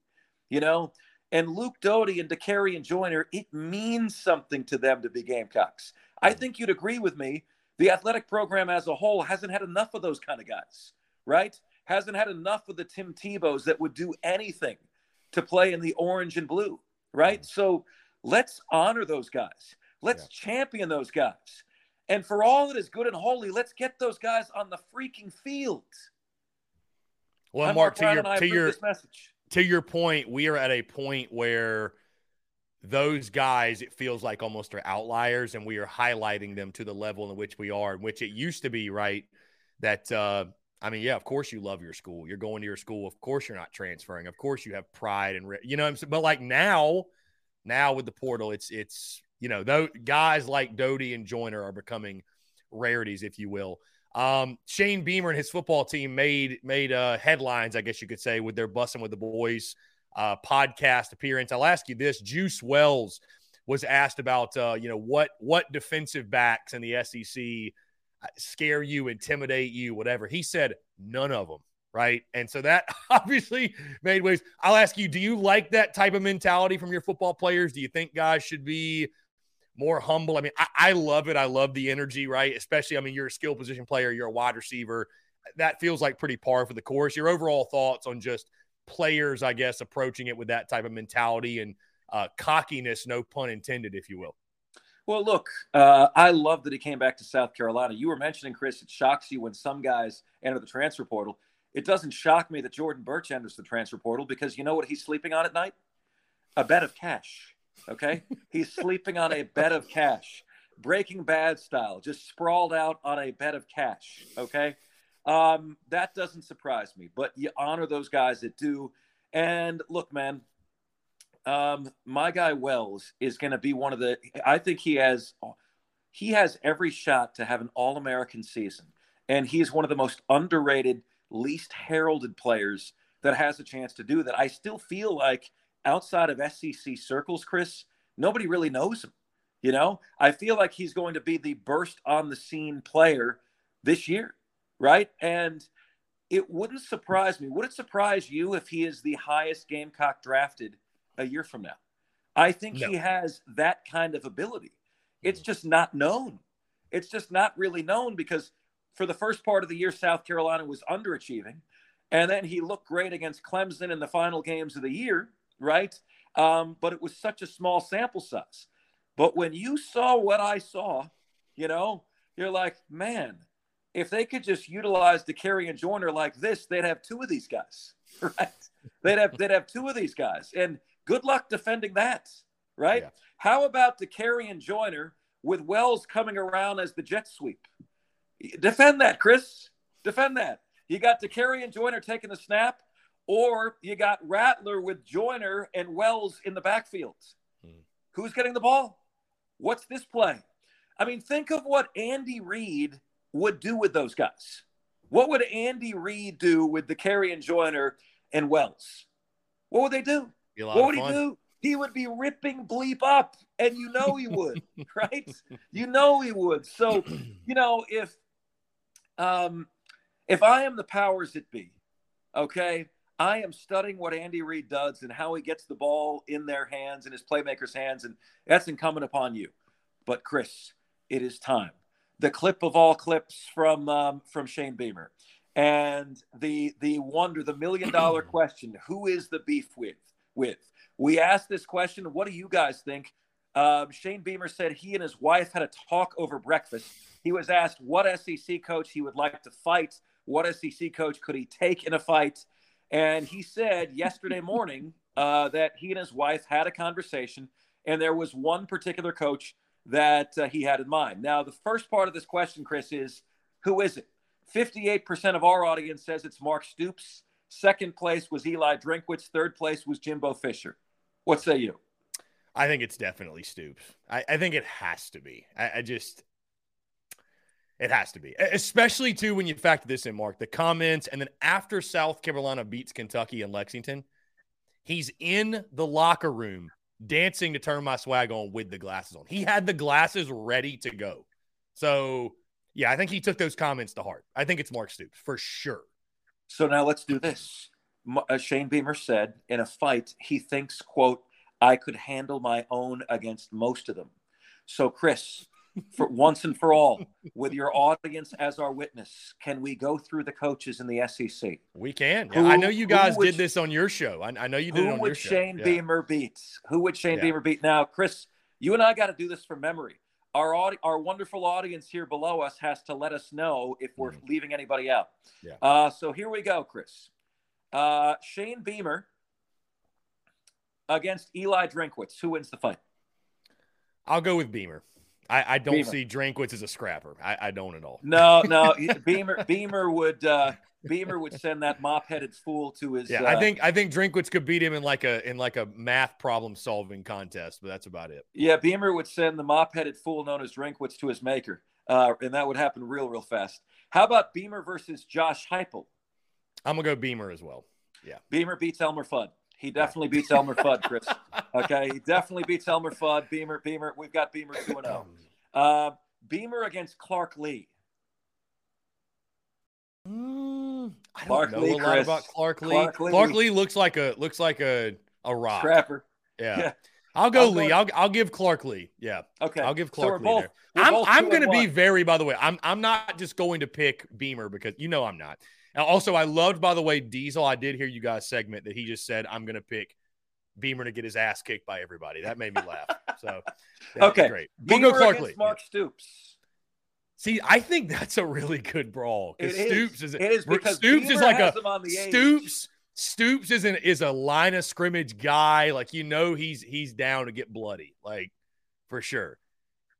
you know? And Luke Doty and Dakereon Joyner, it means something to them to be Gamecocks. I think you'd agree with me. The athletic program as a whole hasn't had enough of those kind of guys, right? Hasn't had enough of the Tim Tebows that would do anything to play in the orange and blue, right? So let's honor those guys. Let's champion those guys. And for all that is good and holy, let's get those guys on the freaking field. Well, I'm Mark, to your point, we are at a point where those guys, it feels like almost are outliers, and we are highlighting them to the level in which we are, in which it used to be, right, that of course you love your school. You're going to your school. Of course you're not transferring. Of course you have pride and – you know what I'm saying? But, like, now with the portal, it's – you know, those guys like Doty and Joyner are becoming rarities, if you will. Shane Beamer and his football team made headlines, I guess you could say, with their Bussin' with the Boys podcast appearance. I'll ask you this. Juice Wells was asked about, what defensive backs in the SEC scare you, intimidate you, whatever. He said none of them, right? And so that obviously made waves. I'll ask you, do you like that type of mentality from your football players? Do you think guys should be more humble? I mean, I love it. I love the energy, right? Especially, I mean, you're a skill position player. You're a wide receiver. That feels like pretty par for the course. Your overall thoughts on just players, I guess, approaching it with that type of mentality and cockiness, no pun intended, if you will. Well, look, I love that he came back to South Carolina. You were mentioning, Chris, it shocks you when some guys enter the transfer portal. It doesn't shock me that Jordan Birch enters the transfer portal because you know what he's sleeping on at night? A bed of cash. Okay, he's sleeping on a bed of cash, Breaking Bad style, just sprawled out on a bed of cash. Okay, that doesn't surprise me, but you honor those guys that do. And look, man, my guy Wells is going to be one of the. I think he has every shot to have an All-American season, and he's one of the most underrated, least heralded players that has a chance to do that. I still feel like, outside of SEC circles, Chris, nobody really knows him. You know, I feel like he's going to be the burst on the scene player this year, right? And it wouldn't surprise me. Would it surprise you if he is the highest Gamecock drafted a year from now? I think he has that kind of ability. It's just not known. It's just not really known because for the first part of the year, South Carolina was underachieving. And then he looked great against Clemson in the final games of the year. Right? But it was such a small sample size. But when you saw what I saw, you know, you're like, man, if they could just utilize Dakereon Joyner like this, they'd have two of these guys, right? They'd have two of these guys. And good luck defending that, right? Yeah. How about Dakereon Joyner with Wells coming around as the jet sweep? Defend that, Chris. Defend that. You got Dakereon Joyner taking the snap, or you got Rattler with Joyner and Wells in the backfield. Who's getting the ball? What's this play? I mean, think of what Andy Reid would do with those guys. What would Andy Reid do with Dakereon Joyner and Wells? What would they do? What would he do? He would be ripping bleep up, and you know he would, right? You know he would. So, you know, if I am the powers that be, okay, I am studying what Andy Reid does and how he gets the ball in their hands and his playmakers' hands, and that's incumbent upon you. But, Chris, it is time. The clip of all clips from Shane Beamer and the million-dollar question, who is the beef with? We asked this question, what do you guys think? Shane Beamer said he and his wife had a talk over breakfast. He was asked what SEC coach he would like to fight, what SEC coach could he take in a fight. And he said yesterday morning that he and his wife had a conversation, and there was one particular coach that he had in mind. Now, the first part of this question, Chris, is who is it? 58% of our audience says it's Mark Stoops. Second place was Eli Drinkwitz. Third place was Jimbo Fisher. What say you? I think it's definitely Stoops. I think it has to be. It has to be, especially, too, when you factor this in, Mark, the comments. And then after South Carolina beats Kentucky and Lexington, he's in the locker room dancing to Turn My Swag On with the glasses on. He had the glasses ready to go. So, yeah, I think he took those comments to heart. I think it's Mark Stoops for sure. So now let's do this. Shane Beamer said in a fight, he thinks, quote, I could handle my own against most of them. So, Chris, for once and for all, with your audience as our witness, can we go through the coaches in the SEC? We can. Yeah, I know you guys did this on your show. I know you did it on your show. Who would Shane Beamer beat? Now, Chris, you and I got to do this from memory. Our wonderful audience here below us has to let us know if we're leaving anybody out. Yeah. So here we go, Chris. Shane Beamer against Eli Drinkwitz. Who wins the fight? I'll go with Beamer. I don't see Drinkwitz as a scrapper. I don't at all. No. Beamer would send that mop-headed fool to his. Yeah, I think Drinkwitz could beat him in like a math problem-solving contest, but that's about it. Yeah, Beamer would send the mop-headed fool known as Drinkwitz to his maker, and that would happen real fast. How about Beamer versus Josh Heupel? I'm gonna go Beamer as well. Yeah, Beamer beats Elmer Fudd. He definitely beats Elmer Fudd, Chris. Okay, he definitely beats Elmer Fudd. Beamer. We've got Beamer 2-0. Beamer against Clark Lea. I don't know a lot about Clark Lea. Clark Lea looks like a rock. Scrapper. Yeah. I'll go Lea. I'll give Clark Lea. Yeah. Okay. I'll give Clark Lea there. I'm going to be very. By the way, I'm not just going to pick Beamer because I'm not. And also, I loved, by the way, Diesel. I did hear you guys' segment that he just said, I'm going to pick Beamer to get his ass kicked by everybody. That made me laugh. So, okay. Great. We'll go Clark Lea. Mark Stoops. See, I think that's a really good brawl. Stoops is a line of scrimmage guy. Like, he's down to get bloody, like, for sure.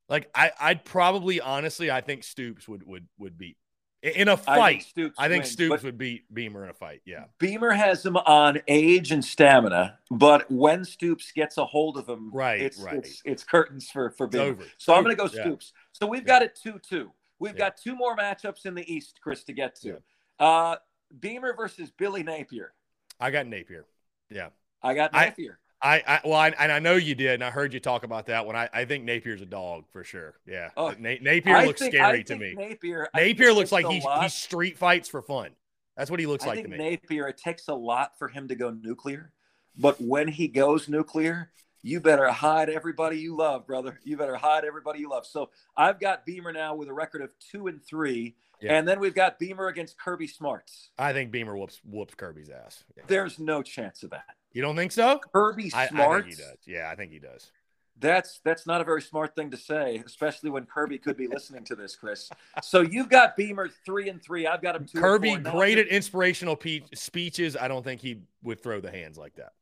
Like, I'd probably, honestly, I think Stoops would beat. In a fight, I think Stoops would beat Beamer in a fight, yeah. Beamer has him on age and stamina, but when Stoops gets a hold of him, it's curtains for Beamer. So I'm going to go Stoops. So we've got it 2-2. We've got two more matchups in the East, Chris, to get to. Yeah. Beamer versus Billy Napier. I got Napier, yeah. I got Napier. I know you did, and I heard you talk about that one. I think Napier's a dog for sure. Yeah, Napier looks scary to me. Napier looks like he street fights for fun. That's what he looks like to me. Napier, it takes a lot for him to go nuclear, but when he goes nuclear, you better hide everybody you love, brother. You better hide everybody you love. So I've got Beamer now with a record of 2-3. Yeah. And then we've got Beamer against Kirby Smart. I think Beamer whoops Kirby's ass. Yeah. There's no chance of that. You don't think so? Kirby Smart. I think he does. Yeah, I think he does. That's not a very smart thing to say, especially when Kirby could be listening to this, Chris. So you've got Beamer 3-3. I've got him 2-4. Kirby, great at inspirational speeches. I don't think he would throw the hands like that.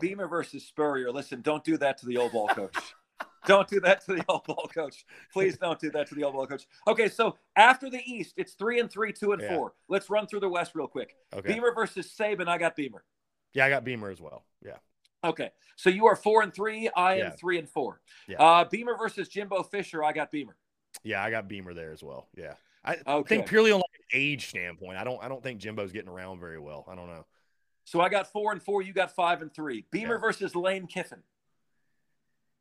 Beamer versus Spurrier. Listen, don't do that to the old ball coach. Don't do that to the old ball coach. Please don't do that to the old ball coach. Okay, so after the East, it's 3-3, 2-4. Let's run through the West real quick. Okay. Beamer versus Saban. I got Beamer. Yeah, I got Beamer as well. Yeah. Okay, so you are 4-3. I am 3-4. Yeah. Beamer versus Jimbo Fisher. I got Beamer. Yeah, I got Beamer there as well. Yeah, I think purely on like an age standpoint. I don't think Jimbo's getting around very well. I don't know. So I got 4-4. You got 5-3. Beamer versus Lane Kiffin.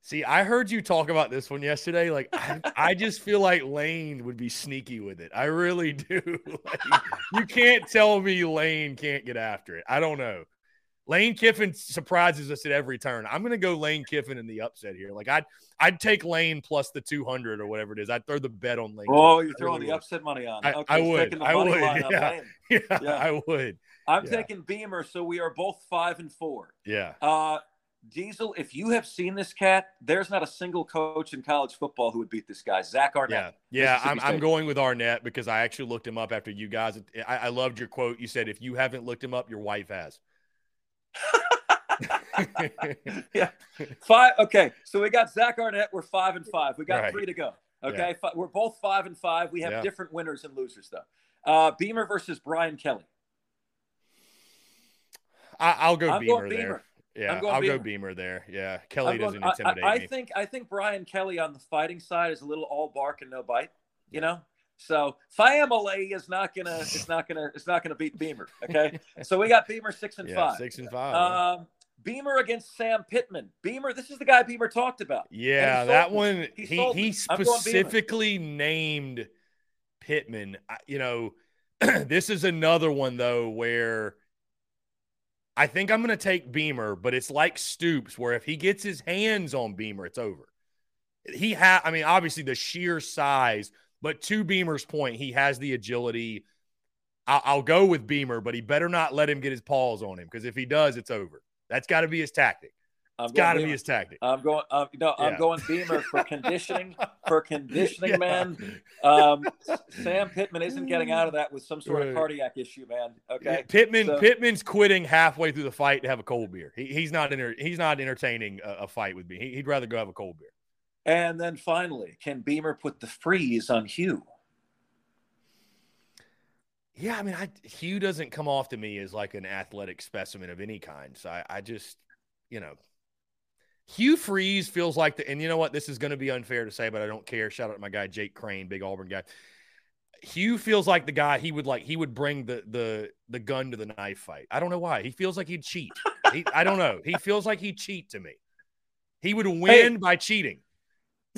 See, I heard you talk about this one yesterday. Like, I just feel like Lane would be sneaky with it. I really do. Like, you can't tell me Lane can't get after it. I don't know. Lane Kiffin surprises us at every turn. I'm going to go Lane Kiffin in the upset here. Like, I'd take Lane plus the 200 or whatever it is. I'd throw the bet on Lane. Oh, you're throwing the upset money on. I would. I'm taking Beamer, so we are both 5-4. Yeah. Diesel, if you have seen this cat, there's not a single coach in college football who would beat this guy, Zach Arnett. Yeah, I'm going with Arnett because I actually looked him up after you guys. I loved your quote. You said, if you haven't looked him up, your wife has. Yeah. Five. Okay, so we got Zach Arnett. We're 5-5. We got three to go. Okay, yeah. We're both 5-5. We have different winners and losers, though. Beamer versus Brian Kelly. I'll go Beamer there. Yeah, I'll go Beamer there. Yeah, Kelly doesn't intimidate me. I think Brian Kelly on the fighting side is a little all bark and no bite, you know. So family is not gonna beat Beamer. Okay, so we got Beamer 6-5. 6-5. Beamer against Sam Pittman. Beamer, this is the guy Beamer talked about. Yeah, that one. He specifically named Pittman. This is another one, though, where I think I'm going to take Beamer, but it's like Stoops, where if he gets his hands on Beamer, it's over. I mean, obviously the sheer size, but to Beamer's point, he has the agility. I'll go with Beamer, but he better not let him get his paws on him, because if he does, it's over. That's got to be his tactic. It's got to be his tactic. I'm going Beamer for conditioning. Yeah. Man. Sam Pittman isn't getting out of that with some sort of cardiac issue, man. Okay. Pittman's quitting halfway through the fight to have a cold beer. He's not entertaining a fight with me. He'd rather go have a cold beer. And then finally, can Beamer put the freeze on Hugh? Yeah, I mean, Hugh doesn't come off to me as like an athletic specimen of any kind. So I just, you know. Hugh Freeze feels like and you know what? This is going to be unfair to say, but I don't care. Shout out to my guy, Jake Crane, big Auburn guy. Hugh feels like the guy he would bring the gun to the knife fight. I don't know why. He feels like he'd cheat. I don't know. He feels like he'd cheat to me. He would win by cheating.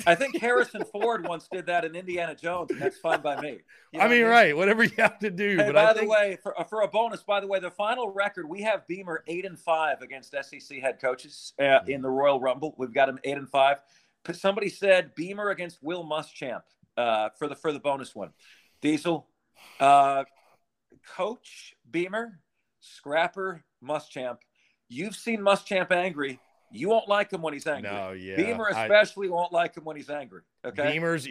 I think Harrison Ford once did that in Indiana Jones, and that's fine by me. You know I mean, right? Whatever you have to do. Hey, but by the way, for a bonus, by the way, the final record we have Beamer 8-5 against SEC head coaches in the Royal Rumble. We've got him 8-5. Somebody said Beamer against Will Muschamp for the bonus one. Diesel, coach Beamer, scrapper Muschamp. You've seen Muschamp angry. You won't like him when he's angry. No, yeah. Beamer especially won't like him when he's angry. Okay. Beamer's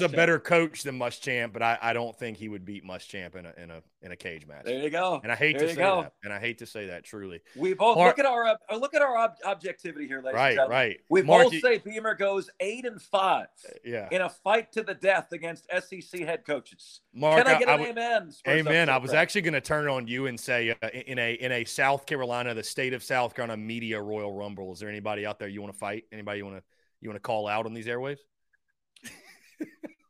a better coach than Muschamp, but I don't think he would beat Muschamp in a cage match. There you go. And I hate to say that. And I hate to say that truly. We both look at our objectivity here, ladies and gentlemen. Right. We both say Beamer goes 8-5 in a fight to the death against SEC head coaches. Mark, can I get an amen? Amen. I was actually going to turn on you and say in a South Carolina, the state of South Carolina media Royal Rumble, is there anybody out there you want to fight? Anybody you want to call out on these airwaves?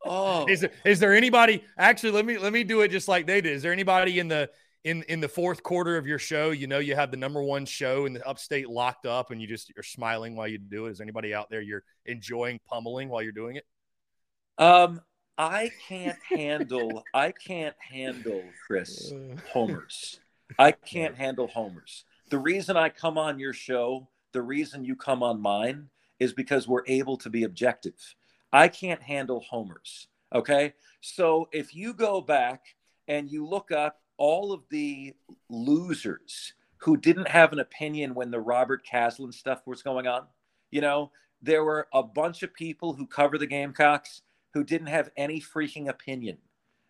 Oh, is there anybody? Actually, let me do it just like they did. Is there anybody in the fourth quarter of your show? You know, you have the number one show in the upstate locked up, and you're smiling while you do it. Is there anybody out there you're enjoying pummeling while you're doing it? I can't handle Chris homers. I can't handle homers. The reason I come on your show, the reason you come on mine, is because we're able to be objective. I can't handle homers, okay? So if you go back and you look up all of the losers who didn't have an opinion when the Robert Kaslan stuff was going on, you know, there were a bunch of people who cover the Gamecocks who didn't have any freaking opinion,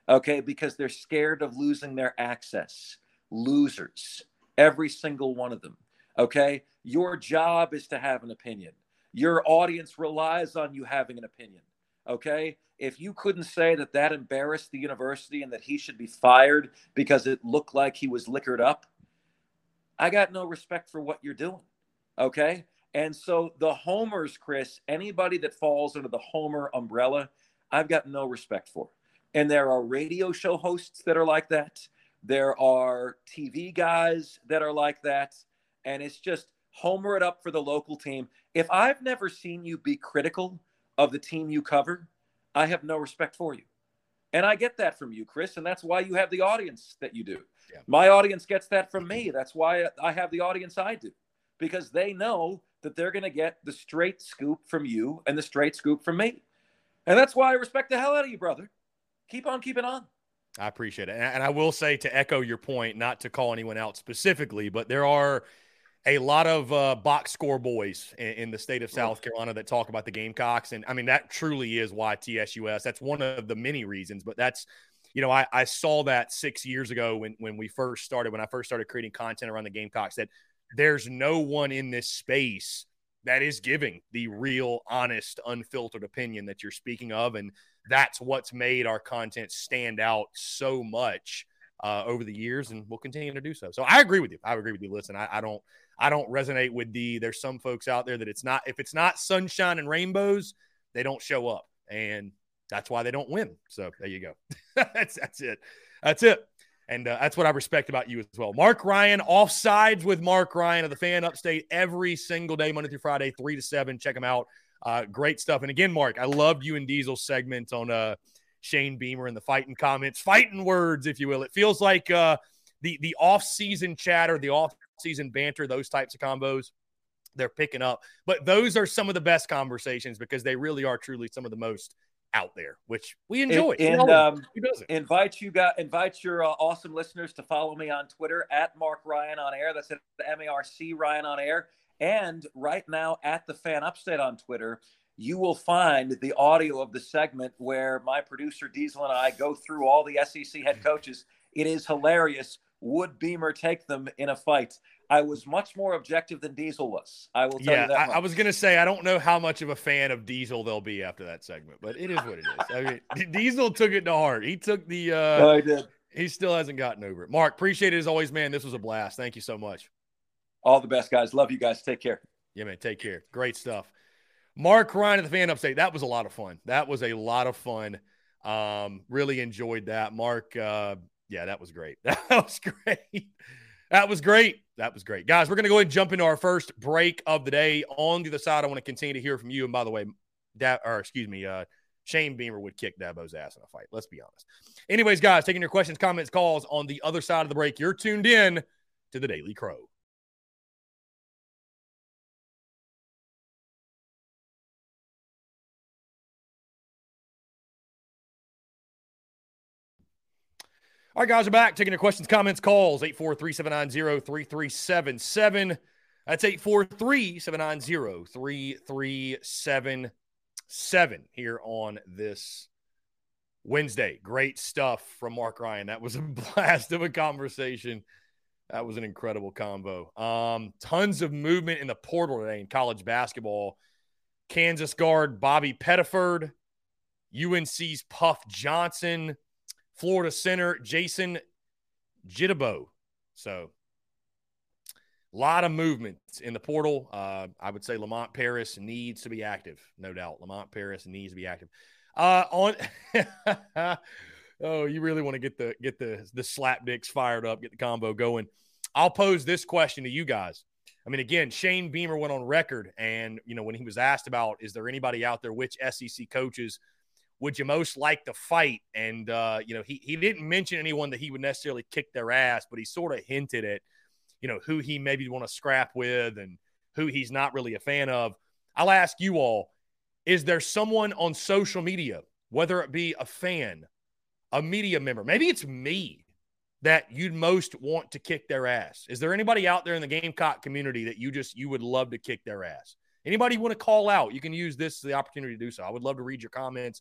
okay, because they're scared of losing their access. Losers, every single one of them, okay? Your job is to have an opinion. Your audience relies on you having an opinion, okay? If you couldn't say that embarrassed the university and that he should be fired because it looked like he was liquored up, I got no respect for what you're doing, okay? And so the homers, Chris, anybody that falls under the homer umbrella, I've got no respect for. And there are radio show hosts that are like that. There are TV guys that are like that. And it's just homer it up for the local team. If I've never seen you be critical of the team you cover, I have no respect for you. And I get that from you, Chris, and that's why you have the audience that you do. Yeah. My audience gets that from me. That's why I have the audience I do, because they know that they're going to get the straight scoop from you and the straight scoop from me. And that's why I respect the hell out of you, brother. Keep on keeping on. I appreciate it. And I will say, to echo your point, not to call anyone out specifically, but there are – a lot of box score boys in the state of South Carolina that talk about the Gamecocks. And, I mean, that truly is why TSUS. That's one of the many reasons. But that's, you know, I saw that 6 years ago when I first started creating content around the Gamecocks, that there's no one in this space that is giving the real, honest, unfiltered opinion that you're speaking of. And that's what's made our content stand out so much over the years, and we'll continue to do so. So I agree with you. Listen, I don't resonate with there's some folks out there that if it's not sunshine and rainbows, they don't show up, and that's why they don't win. So there you go. That's it. And that's what I respect about you as well. Marc Ryan, Offsides with Marc Ryan of the Fan Upstate every single day, Monday through Friday, 3 to 7. Check them out. Great stuff. And again, Mark, I loved you and Diesel's segment on Shane Beamer in the fighting comments, fighting words, if you will. It feels like the off-season chatter, the off-season banter, those types of combos, they're picking up. But those are some of the best conversations because they really are truly some of the most out there, which we enjoy. Invite your awesome listeners to follow me on Twitter at Marc Ryan on air. That's at MARC Ryan on air. And right now at the Fan Upstate on Twitter, you will find the audio of the segment where my producer Diesel and I go through all the SEC head coaches. It is hilarious. Would Beamer take them in a fight? I was much more objective than Diesel was. I will tell you that. I was going to say, I don't know how much of a fan of Diesel they'll be after that segment, but it is what it is. I mean, Diesel took it to heart. He took the no, he did. He still hasn't gotten over it. Mark, appreciate it as always, man. This was a blast. Thank you so much. All the best, guys. Love you guys. Take care. Yeah, man. Take care. Great stuff. Marc Ryan of the Fan Upstate. That was a lot of fun. That was a lot of fun. Really enjoyed that. Mark, yeah, that was great. That was great. Guys, we're going to go ahead and jump into our first break of the day. On the other side, I want to continue to hear from you. And by the way, Shane Beamer would kick Dabo's ass in a fight. Let's be honest. Anyways, guys, taking your questions, comments, calls on the other side of the break. You're tuned in to the Daily Crow. All right, guys, we're back. Taking your questions, comments, calls, 843-790-3377. That's 843-790-3377 here on this Wednesday. Great stuff from Marc Ryan. That was a blast of a conversation. That was an incredible combo. Tons of movement in the portal today in college basketball. Kansas guard Bobby Pettiford, UNC's Puff Johnson, Florida center Jason Jitabo. So a lot of movements in the portal. I would say Lamont Paris needs to be active, no doubt. On oh, you really want to get the slap dicks fired up, get the combo going. I'll pose this question to you guys. I mean, again, Shane Beamer went on record, and you know when he was asked about, is there anybody out there, which SEC coaches would you most like to fight? And, you know, he didn't mention anyone that he would necessarily kick their ass, but he sort of hinted at, you know, who he maybe want to scrap with and who he's not really a fan of. I'll ask you all, is there someone on social media, whether it be a fan, a media member, maybe it's me, that you'd most want to kick their ass? Is there anybody out there in the Gamecock community that you would love to kick their ass? Anybody you want to call out, you can use this as the opportunity to do so. I would love to read your comments,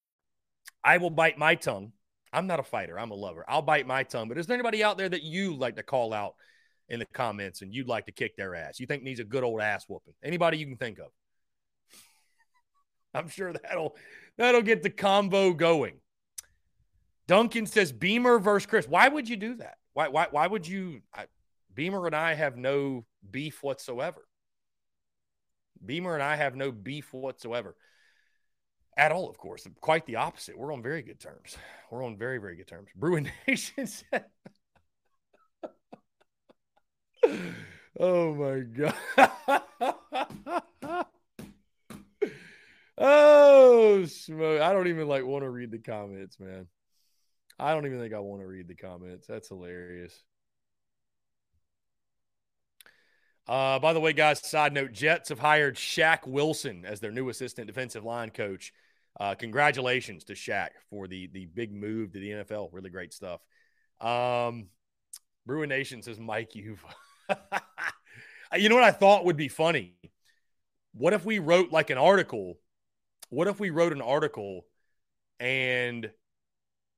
I will bite my tongue. I'm not a fighter. I'm a lover. I'll bite my tongue. But is there anybody out there that you like to call out in the comments and you'd like to kick their ass? You think needs a good old ass whooping? Anybody you can think of? I'm sure that'll get the combo going. Duncan says Beamer versus Chris. Why would you do that? Why would you? Beamer and I have no beef whatsoever. Beamer and I have no beef whatsoever. At all, of course. Quite the opposite. We're on very good terms. We're on very, very good terms. Bruin Nation said... Oh, my God. Oh, smoke. I don't even, like, want to read the comments, man. I don't even think I want to read the comments. That's hilarious. By the way, guys, side note, Jets have hired Shaq Wilson as their new assistant defensive line coach. Congratulations to Shaq for the big move to the NFL. Really great stuff. Bruin Nation says, Mike, you've... You know what I thought would be funny? What if we wrote like an article? What if we wrote an article and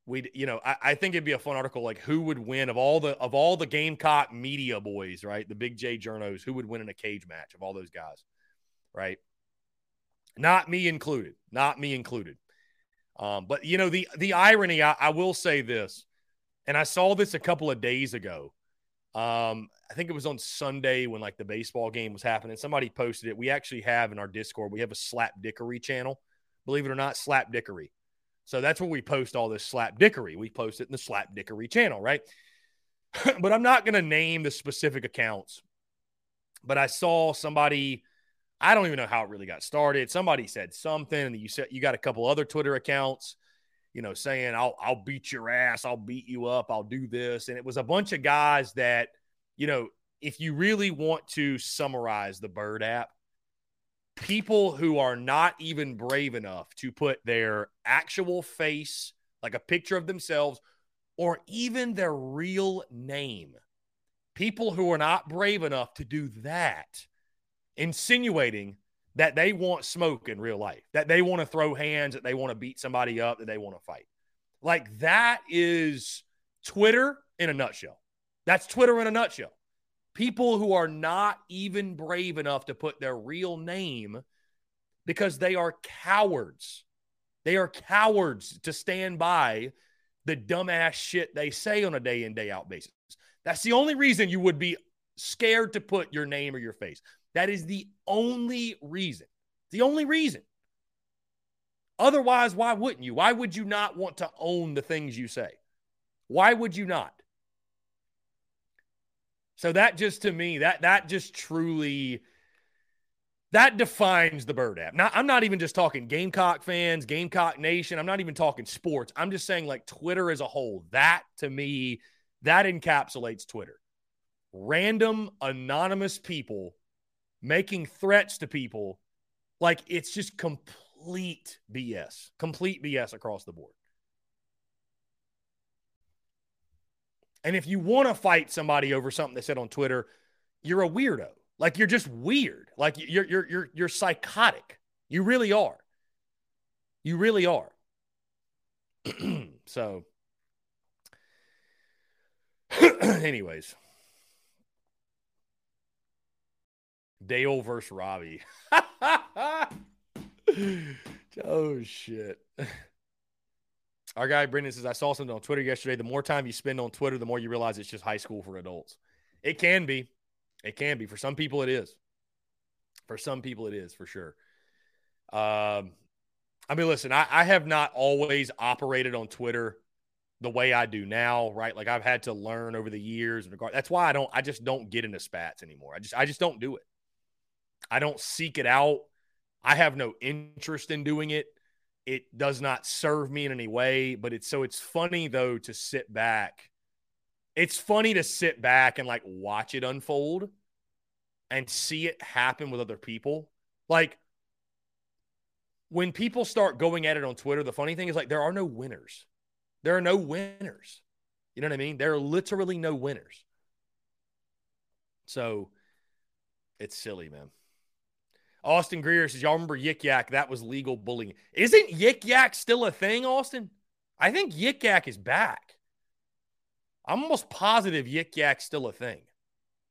we'd, you know, I think it'd be a fun article. Like who would win of all the Gamecock media boys, right? The Big J journos, who would win in a cage match of all those guys, right? Not me included, not me included. But you know, the irony, I will say this, and I saw this a couple of days ago. I think it was on Sunday when like the baseball game was happening. Somebody posted it. We actually have in our Discord, we have a Slapdickery channel, believe it or not, Slapdickery. So that's where we post all this Slapdickery. We post it in the Slapdickery channel, right? But I'm not going to name the specific accounts, but I saw somebody, I don't even know how it really got started. Somebody said something and you said, you got a couple other Twitter accounts, you know, saying, I'll beat your ass, I'll beat you up, I'll do this. And it was a bunch of guys that, you know, if you really want to summarize the Bird app, people who are not even brave enough to put their actual face, like a picture of themselves, or even their real name, people who are not brave enough to do that, insinuating that they want smoke in real life, that they want to throw hands, that they want to beat somebody up, that they want to fight. Like that is Twitter in a nutshell. That's Twitter in a nutshell. People who are not even brave enough to put their real name because they are cowards. They are cowards to stand by the dumbass shit they say on a day in, day out basis. That's the only reason you would be scared to put your name or your face. That is the only reason. The only reason. Otherwise, why wouldn't you? Why would you not want to own the things you say? Why would you not? So that just, to me, that just truly, that defines the Bird app. Now, I'm not even just talking Gamecock fans, Gamecock Nation. I'm not even talking sports. I'm just saying like Twitter as a whole. That, to me, that encapsulates Twitter. Random, anonymous people making threats to people, like it's just complete BS across the board. And if you want to fight somebody over something they said on Twitter, you're a weirdo. Like you're just weird. Like you're psychotic. You really are. You really are. So, anyways. Dale versus Robbie. Oh, shit. Our guy, Brendan, says, I saw something on Twitter yesterday. The more time you spend on Twitter, the more you realize it's just high school for adults. It can be. It can be. For some people, it is. For some people, it is, for sure. I mean, listen, I have not always operated on Twitter the way I do now, right? Like, I've had to learn over the years. That's why I just don't get into spats anymore. I just don't do it. I don't seek it out. I have no interest in doing it. It does not serve me in any way, but it's funny though to sit back. It's funny to sit back and like watch it unfold and see it happen with other people. Like when people start going at it on Twitter, the funny thing is like there are no winners. There are no winners. You know what I mean? There are literally no winners. So it's silly, man. Austin Greer says, y'all remember Yik Yak? That was legal bullying. Isn't Yik Yak still a thing, Austin? I think Yik Yak is back. I'm almost positive Yik Yak's still a thing.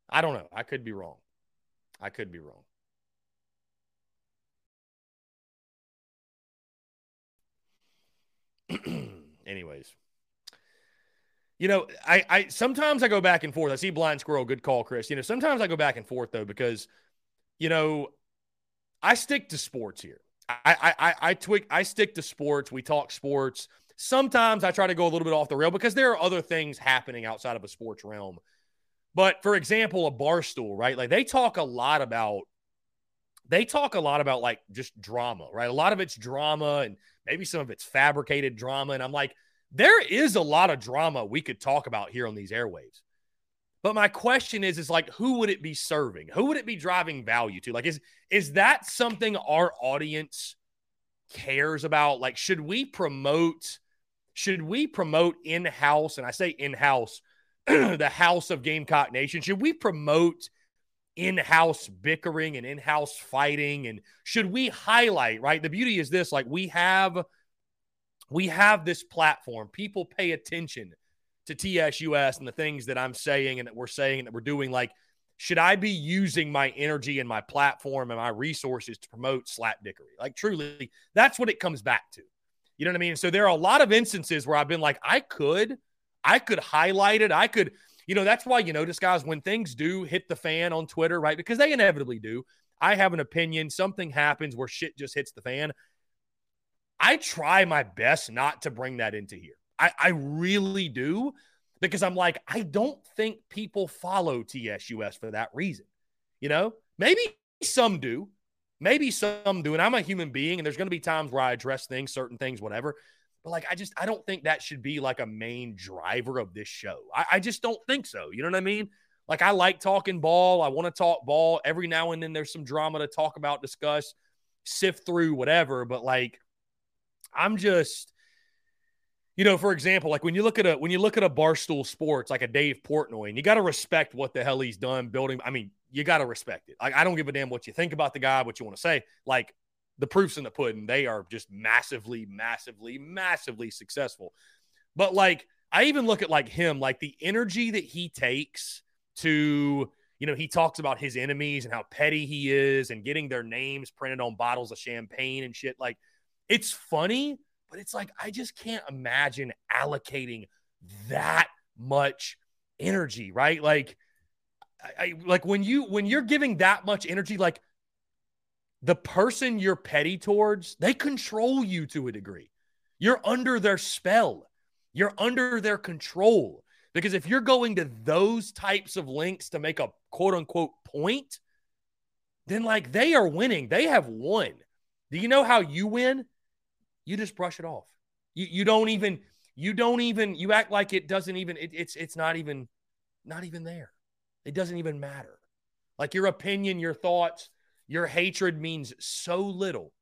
I don't know. I could be wrong. I could be wrong. Anyways. You know, I sometimes I go back and forth. I see blind squirrel, good call, Chris. You know, sometimes I go back and forth, though, because, you know, I stick to sports here. I stick to sports. We talk sports. Sometimes I try to go a little bit off the rail because there are other things happening outside of a sports realm. But, for example, a Barstool, right? Like, they talk a lot about, like, just drama, right? A lot of it's drama and maybe some of it's fabricated drama. And I'm like, there is a lot of drama we could talk about here on these airwaves. But my question is like, who would it be serving? Who would it be driving value to? Like, is that something our audience cares about? Like, should we promote in-house? And I say in-house, the house of Gamecock Nation. Should we promote in-house bickering and in-house fighting? And should we highlight, right? The beauty is this, like, we have this platform. People pay attention to TSUS and the things that I'm saying and that we're saying and that we're doing. Like, should I be using my energy and my platform and my resources to promote slapdickery? Like, truly, that's what it comes back to. You know what I mean? So there are a lot of instances where I've been like, I could highlight it. I could, you know, that's why you notice, guys, when things do hit the fan on Twitter, right? Because they inevitably do. I have an opinion. Something happens where shit just hits the fan. I try my best not to bring that into here. I really do, because I'm like, I don't think people follow TSUS for that reason. You know, maybe some do. And I'm a human being, and there's going to be times where I address things, certain things, whatever. But, like, I don't think that should be like a main driver of this show. I just don't think so. You know what I mean? Like, I like talking ball. I want to talk ball. Every now and then there's some drama to talk about, discuss, sift through, whatever. But, like, I'm just, you know, for example, like when you look at a Barstool Sports, like a Dave Portnoy, and you got to respect what the hell he's done building. I mean, you got to respect it. Like, I don't give a damn what you think about the guy, what you want to say. Like, the proof's in the pudding. They are just massively, massively, massively successful. But, like, I even look at, like, him, like the energy that he takes to, you know, he talks about his enemies and how petty he is and getting their names printed on bottles of champagne and shit. Like, it's funny, but it's like, I just can't imagine allocating that much energy, right? Like, I like when you're giving that much energy, like, the person you're petty towards, they control you to a degree. You're under their spell. You're under their control. Because if you're going to those types of links to make a quote unquote point, then, like, they are winning. They have won. Do you know how you win? You just brush it off. You don't even, you act like it doesn't even, it's not even there. It doesn't even matter. Like, your opinion, your thoughts, your hatred means so little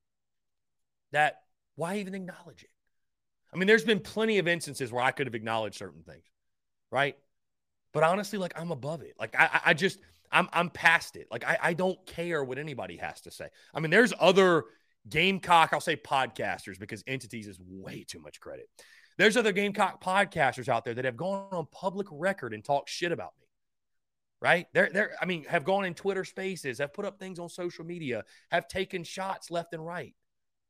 that why even acknowledge it? I mean, there's been plenty of instances where I could have acknowledged certain things, right? But honestly, like, I'm above it. Like, I'm past it. Like, I don't care what anybody has to say. I mean, there's other Gamecock, I'll say podcasters, because entities is way too much credit. There's other Gamecock podcasters out there that have gone on public record and talked shit about me, right? I mean, have gone in Twitter spaces, have put up things on social media, have taken shots left and right.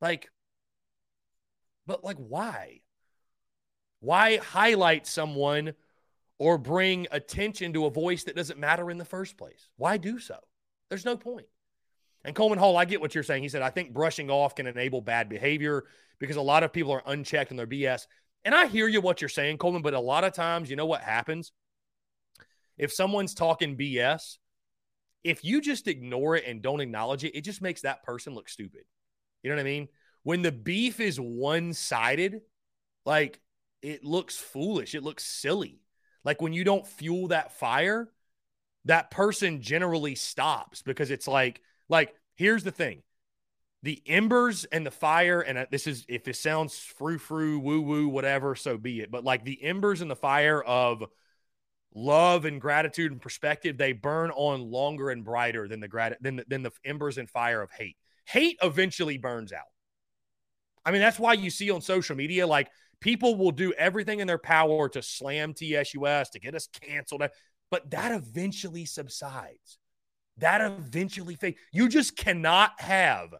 Like, but, like, why? Why highlight someone or bring attention to a voice that doesn't matter in the first place? Why do so? There's no point. And Coleman Hall, I get what you're saying. He said, I think brushing off can enable bad behavior because a lot of people are unchecked in their BS. And I hear you what you're saying, Coleman, but a lot of times, you know what happens? If someone's talking BS, if you just ignore it and don't acknowledge it, it just makes that person look stupid. You know what I mean? When the beef is one-sided, like, it looks foolish. It looks silly. Like, when you don't fuel that fire, that person generally stops because it's like, here's the thing. The embers and the fire, and this is, if it sounds frou-frou, woo-woo, whatever, so be it. But, like, the embers and the fire of love and gratitude and perspective, they burn on longer and brighter than the embers and fire of hate. Hate eventually burns out. I mean, that's why you see on social media, like, people will do everything in their power to slam TSUS, to get us canceled. But that eventually subsides. That eventually fades. You just cannot have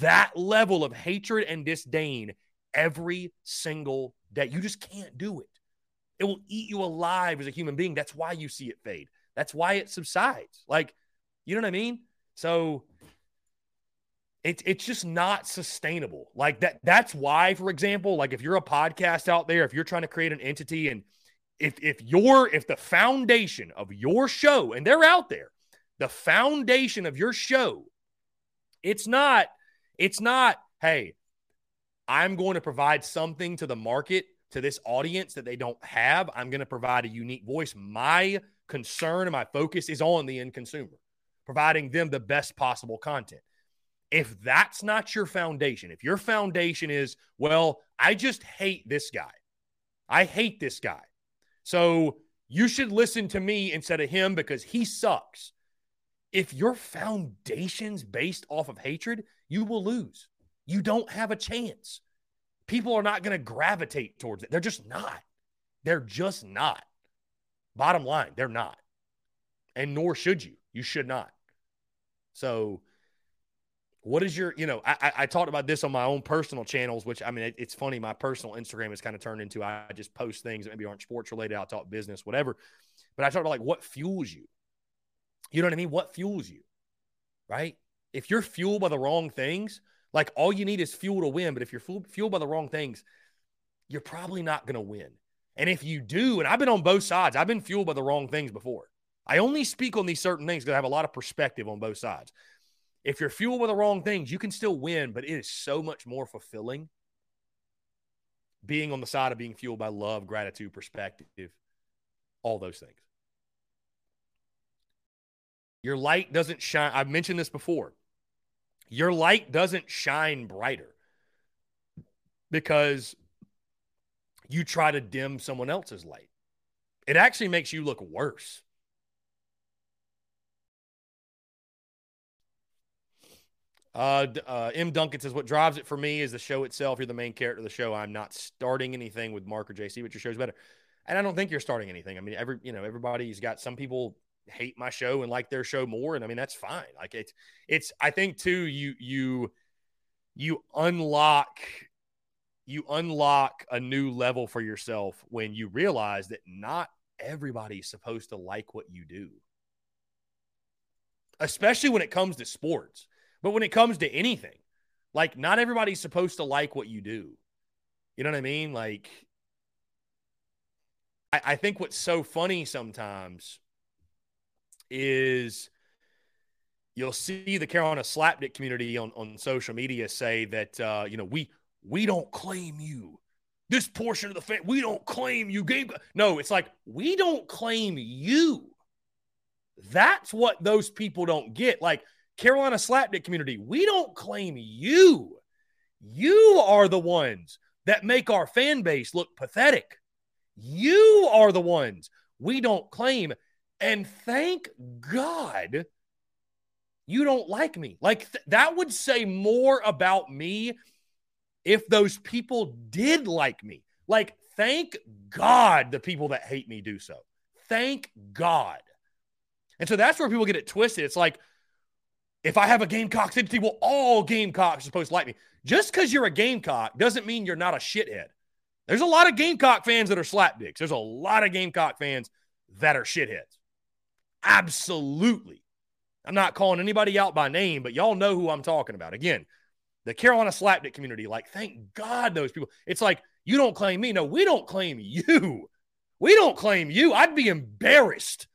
that level of hatred and disdain every single day. You just can't do it. It will eat you alive as a human being. That's why you see it fade. That's why it subsides. Like, you know what I mean? So it's just not sustainable. Like that's why, for example, like if you're a podcast out there, if you're trying to create an entity and if the foundation of your show, and they're out there, the foundation of your show, it's not, hey, I'm going to provide something to the market, to this audience that they don't have. I'm going to provide a unique voice. My concern and my focus is on the end consumer, providing them the best possible content. If that's not your foundation, if your foundation is, well, I just hate this guy. I hate this guy. So you should listen to me instead of him because he sucks. If your foundation's based off of hatred, you will lose. You don't have a chance. People are not going to gravitate towards it. They're just not. They're just not. Bottom line, they're not. And nor should you. You should not. So what is your, I talked about this on my own personal channels, which, I mean, it's funny. My personal Instagram is kind of turned into, I just post things that maybe aren't sports related. I'll talk business, whatever. But I talked about, like, what fuels you? You know what I mean? What fuels you, right? If you're fueled by the wrong things, like, all you need is fuel to win. But if you're fueled by the wrong things, you're probably not going to win. And if you do, and I've been on both sides, I've been fueled by the wrong things before. I only speak on these certain things because I have a lot of perspective on both sides. If you're fueled by the wrong things, you can still win, but it is so much more fulfilling being on the side of being fueled by love, gratitude, perspective, all those things. Your light doesn't shine. I've mentioned this before. Your light doesn't shine brighter because you try to dim someone else's light. It actually makes you look worse. M. Duncan says, what drives it for me is the show itself. You're the main character of the show. I'm not starting anything with Mark or JC, but your show's better. And I don't think you're starting anything. I mean, everybody's got, some people hate my show and like their show more. And I mean, that's fine. Like it's, I think too, you unlock a new level for yourself when you realize that not everybody's supposed to like what you do, especially when it comes to sports. But when it comes to anything, like, not everybody's supposed to like what you do. You know what I mean? Like, I think what's so funny sometimes is you'll see the Carolina Slapdick community on social media say that, we don't claim you. This portion of the fan, we don't claim you. No, it's like, we don't claim you. That's what those people don't get. Like, Carolina Slapdick community, we don't claim you. You are the ones that make our fan base look pathetic. You are the ones we don't claim. And thank God you don't like me. Like, that would say more about me if those people did like me. Like, thank God the people that hate me do so. Thank God. And so that's where people get it twisted. It's like, if I have a Gamecocks entity, well, all Gamecocks are supposed to like me. Just because you're a Gamecock doesn't mean you're not a shithead. There's a lot of Gamecock fans that are slapdicks. There's a lot of Gamecock fans that are shitheads. Absolutely. I'm not calling anybody out by name, but y'all know who I'm talking about. Again, the Carolina Slapdick community, like, thank God those people. It's like, you don't claim me. No, we don't claim you. We don't claim you. I'd be embarrassed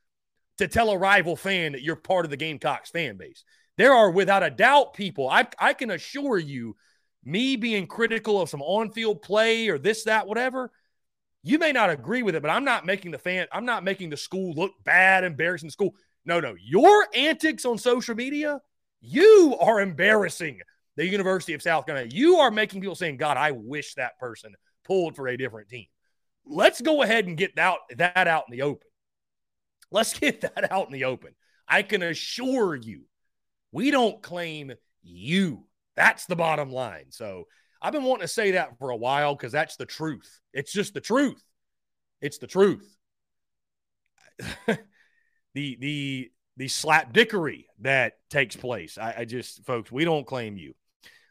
to tell a rival fan that you're part of the Gamecocks fan base. There are, without a doubt, people. I can assure you, me being critical of some on-field play or this, that, whatever, you may not agree with it, but I'm not making the school look bad, embarrassing the school. No. Your antics on social media, you are embarrassing the University of South Carolina. You are making people saying, God, I wish that person pulled for a different team. Let's go ahead and get that out in the open. Let's get that out in the open. I can assure you, we don't claim you. That's the bottom line. So I've been wanting to say that for a while because that's the truth. It's just the truth. It's the truth. The slapdickery that takes place. I just, folks, we don't claim you.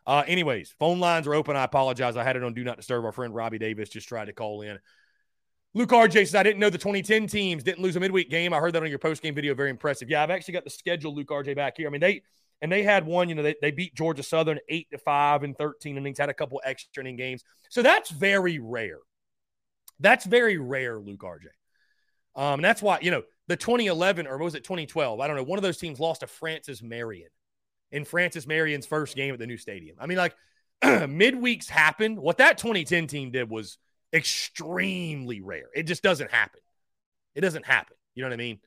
Anyways, phone lines are open. I apologize. I had it on Do Not Disturb. Our friend Robbie Davis just tried to call in. Luke RJ says, I didn't know the 2010 teams didn't lose a midweek game. I heard that on your post-game video. Very impressive. Yeah, I've actually got the schedule, Luke RJ, back here. I mean, they had one, you know, they beat Georgia Southern 8-5 in 13 innings, had a couple extra inning games. So that's very rare. That's very rare, Luke RJ. And that's why, you know, the 2011 or was it 2012? I don't know. One of those teams lost to Francis Marion in Francis Marion's first game at the new stadium. I mean, like, midweeks happen. What that 2010 team did was extremely rare. It just doesn't happen. It doesn't happen. You know what I mean?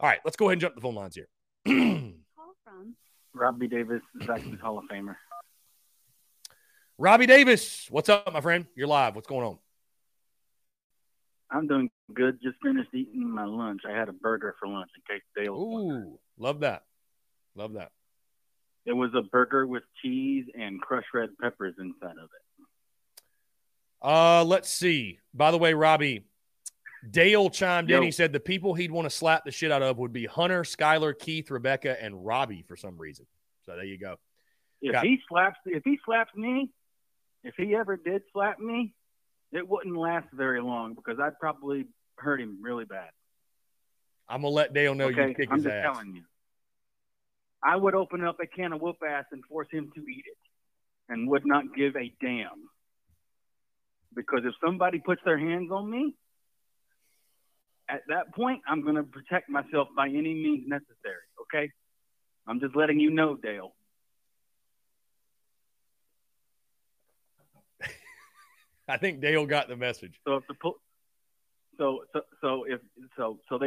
All right, let's go ahead and jump to the phone lines here. Call from Robbie Davis, Zaxby's Hall of Famer. Robbie Davis, what's up, my friend? You're live. What's going on? I'm doing good. Just finished eating my lunch. I had a burger for lunch in case Dale. Ooh, love that. Love that. It was a burger with cheese and crushed red peppers inside of it. Let's see. By the way, Robbie, Dale chimed in. He said the people he'd want to slap the shit out of would be Hunter, Skylar, Keith, Rebecca, and Robbie for some reason. So there you go. If he ever did slap me, it wouldn't last very long because I'd probably hurt him really bad. I'm going to let Dale know you kick his ass. I'm just telling you. I would open up a can of whoop-ass and force him to eat it and would not give a damn. Because if somebody puts their hands on me, at that point, I'm going to protect myself by any means necessary, okay? I'm just letting you know, Dale. I think Dale got the message. So there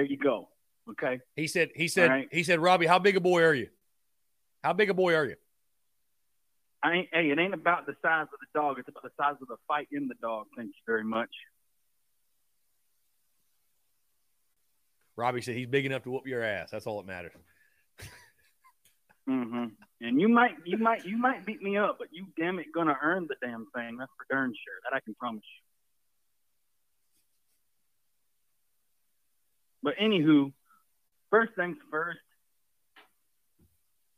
you go, okay? He said, Robbie, how big a boy are you? How big a boy are you? It ain't about the size of the dog. It's about the size of the fight in the dog. Thank you very much. Robbie said he's big enough to whoop your ass. That's all that matters. Mm-hmm. And you might beat me up, but you damn it gonna earn the damn thing. That's for darn sure. That I can promise you. But anywho, first things first.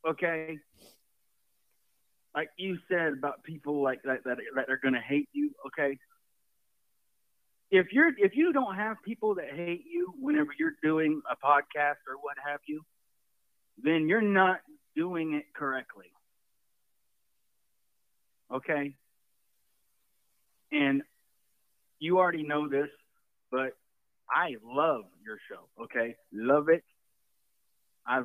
Okay, like you said about people like that are going to hate you. Okay, if you don't have people that hate you whenever you're doing a podcast or what have you, then you're not doing it correctly. Okay, and you already know this, but I love your show. Okay, love it. I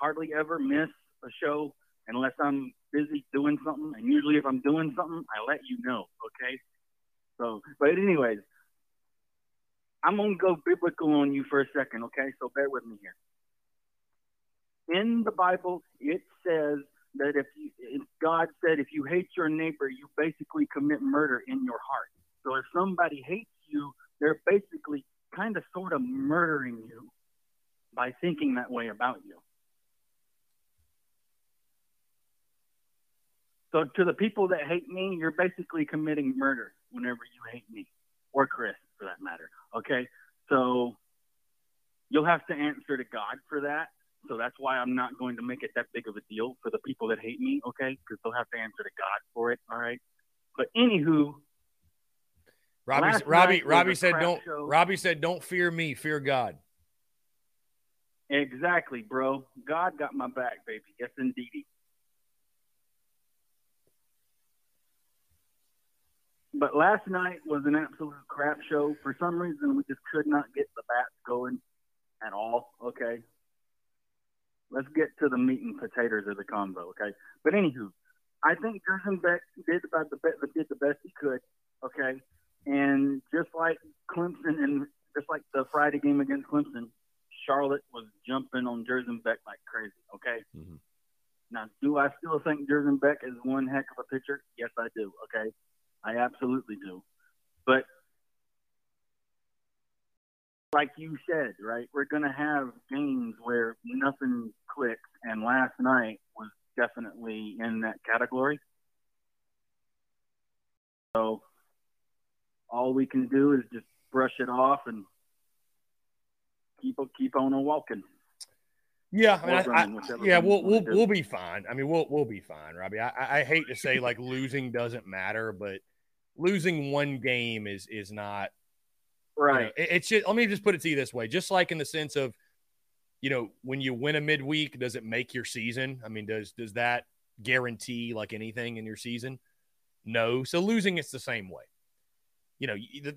hardly ever miss a show unless I'm busy doing something. And usually if I'm doing something, I let you know. Okay. So, but anyways, I'm going to go biblical on you for a second. Okay. So bear with me here. In the Bible, it says that God said, if you hate your neighbor, you basically commit murder in your heart. So if somebody hates you, they're basically kind of sort of murdering you by thinking that way about you. So to the people that hate me, you're basically committing murder whenever you hate me, or Chris for that matter. Okay, so you'll have to answer to God for that. So that's why I'm not going to make it that big of a deal for the people that hate me, okay, because they'll have to answer to God for it. All right, but anywho, Robbie said, don't fear me, fear God. Exactly, bro. God got my back, baby. Yes, indeedy. But last night was an absolute crap show. For some reason, we just could not get the bats going at all, okay? Let's get to the meat and potatoes of the combo, okay? But anywho, I think Gjersenbeck did the best he could, okay? And just like Clemson and just like the Friday game against Clemson, Charlotte was jumping on Gjersenbeck like crazy, okay? Mm-hmm. Now, do I still think Gjersenbeck is one heck of a pitcher? Yes, I do, okay? I absolutely do. But like you said, right, we're going to have games where nothing clicks, and last night was definitely in that category. So all we can do is just brush it off and keep on walking. Yeah, I mean, we'll be fine. I mean, we'll be fine, Robbie. I hate to say like losing doesn't matter, but losing one game is not right. You know, it's just, let me just put it to you this way, just like in the sense of, you know, when you win a midweek, does it make your season? I mean, does that guarantee like anything in your season? No. So losing, it's the same way. You know,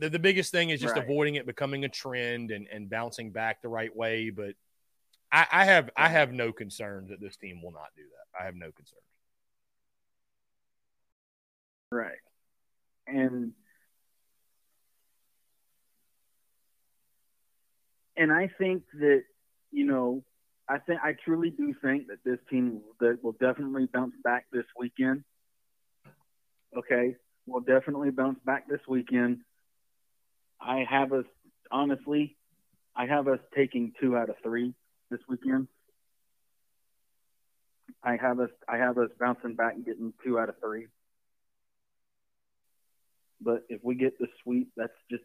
the biggest thing is just right. avoiding it becoming a trend and bouncing back the right way. But I have no concerns that this team will not do that. I have no concerns. Right. And I think that, you know, I truly do think that this team that will definitely bounce back this weekend. Okay. Will definitely bounce back this weekend. I have us, honestly, taking 2 out of 3 this weekend. I have us bouncing back and getting 2 out of 3. But if we get the sweep, that's just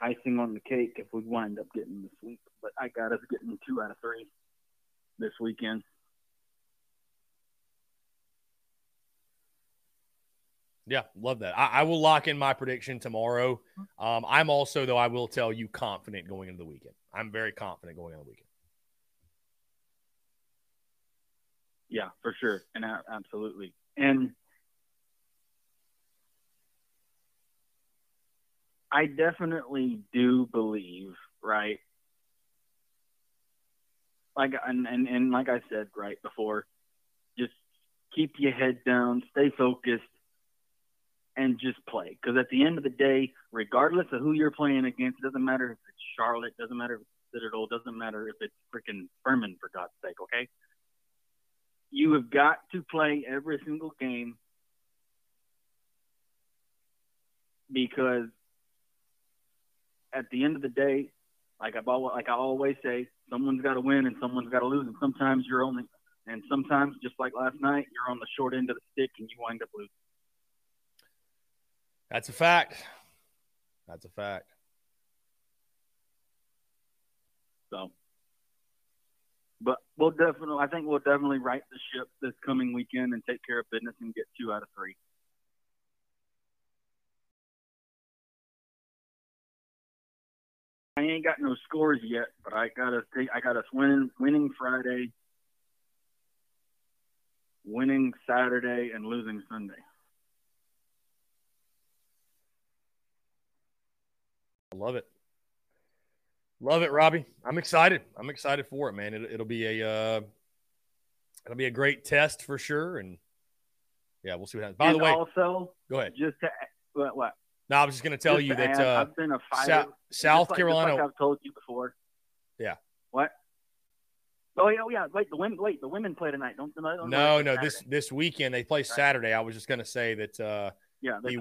icing on the cake if we wind up getting the sweep. But I got us getting 2 out of 3 this weekend. Yeah, love that. I will lock in my prediction tomorrow. I'm also, though, I will tell you, confident going into the weekend. I'm very confident going into the weekend. Yeah, for sure. And absolutely. And I definitely do believe, right? Like, and like I said right before, just keep your head down, stay focused, and just play. Because at the end of the day, regardless of who you're playing against, it doesn't matter if it's Charlotte, doesn't matter if it's Citadel, doesn't matter if it's freaking Furman, for God's sake, okay? You have got to play every single game because at the end of the day, like I always say, someone's got to win and someone's got to lose. And sometimes sometimes, just like last night, you're on the short end of the stick and you wind up losing. That's a fact. That's a fact. So, but I think we'll definitely right the ship this coming weekend and take care of business and get 2 out of 3. I ain't got no scores yet, but I got us winning Friday, winning Saturday, and losing Sunday. Love it. Love it, Robbie. I'm excited. I'm excited for it, man. It'll be a great test for sure. And yeah, we'll see what happens. By the way, also, go ahead. Just to what? No, I was just going to tell you that I've been a fighter. South Carolina. Just like I've told you before. Yeah. What? Oh yeah. Wait, the women play tonight. No. This weekend they play Saturday. I was just going to say that. Yeah, the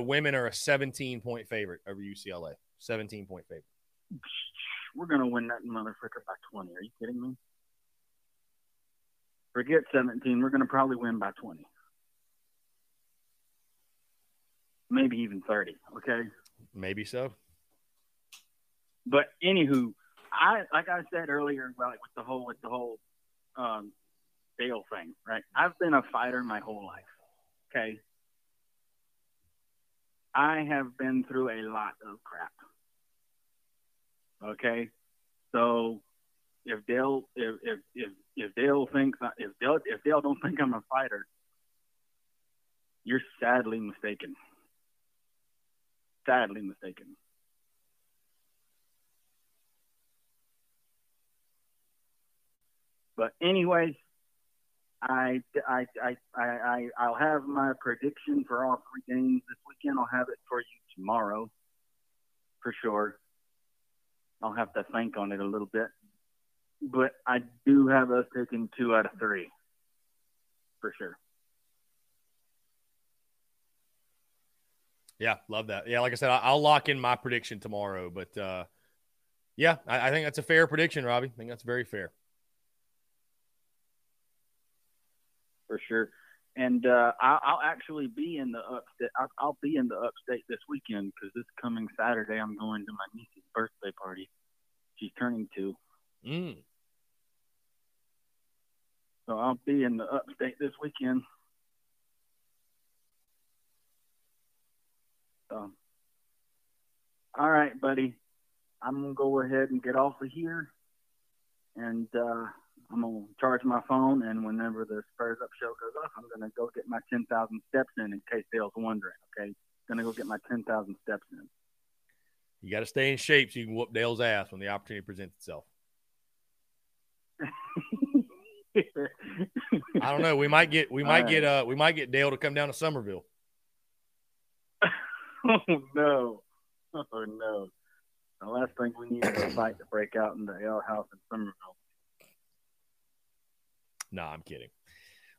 women are a 17-point favorite over UCLA. 17-point favorite. We're gonna win that motherfucker by 20. Are you kidding me? Forget 17. We're gonna probably win by 20, maybe even 30. Okay, maybe so. But anywho, I said earlier, like with the whole Dale thing, right? I've been a fighter my whole life. Okay. I have been through a lot of crap. Okay, so if Dale don't think I'm a fighter, you're sadly mistaken. Sadly mistaken. But anyways, I'll have my prediction for all 3 games this weekend. I'll have it for you tomorrow, for sure. I'll have to think on it a little bit, but I do have us taking 2 out of 3, for sure. Yeah, love that. Yeah, like I said, I'll lock in my prediction tomorrow, but yeah, I think that's a fair prediction, Robbie. I think that's very fair. For sure, and I'll actually be in the upstate. I'll be in the upstate this weekend because this coming Saturday I'm going to my niece's birthday party. She's turning 2, so I'll be in the upstate this weekend. So, all right, buddy. I'm going to go ahead and get off of here, and I'm going to charge my phone, and whenever the Spurs Up show goes off, I'm going to go get my 10,000 steps in case Dale's wondering, okay? Going to go get my 10,000 steps in. You got to stay in shape so you can whoop Dale's ass when the opportunity presents itself. I don't know. We might get Dale to come down to Somerville. Oh no. The last thing we need is a fight to break out in the ale house in Somerville. Nah, I'm kidding.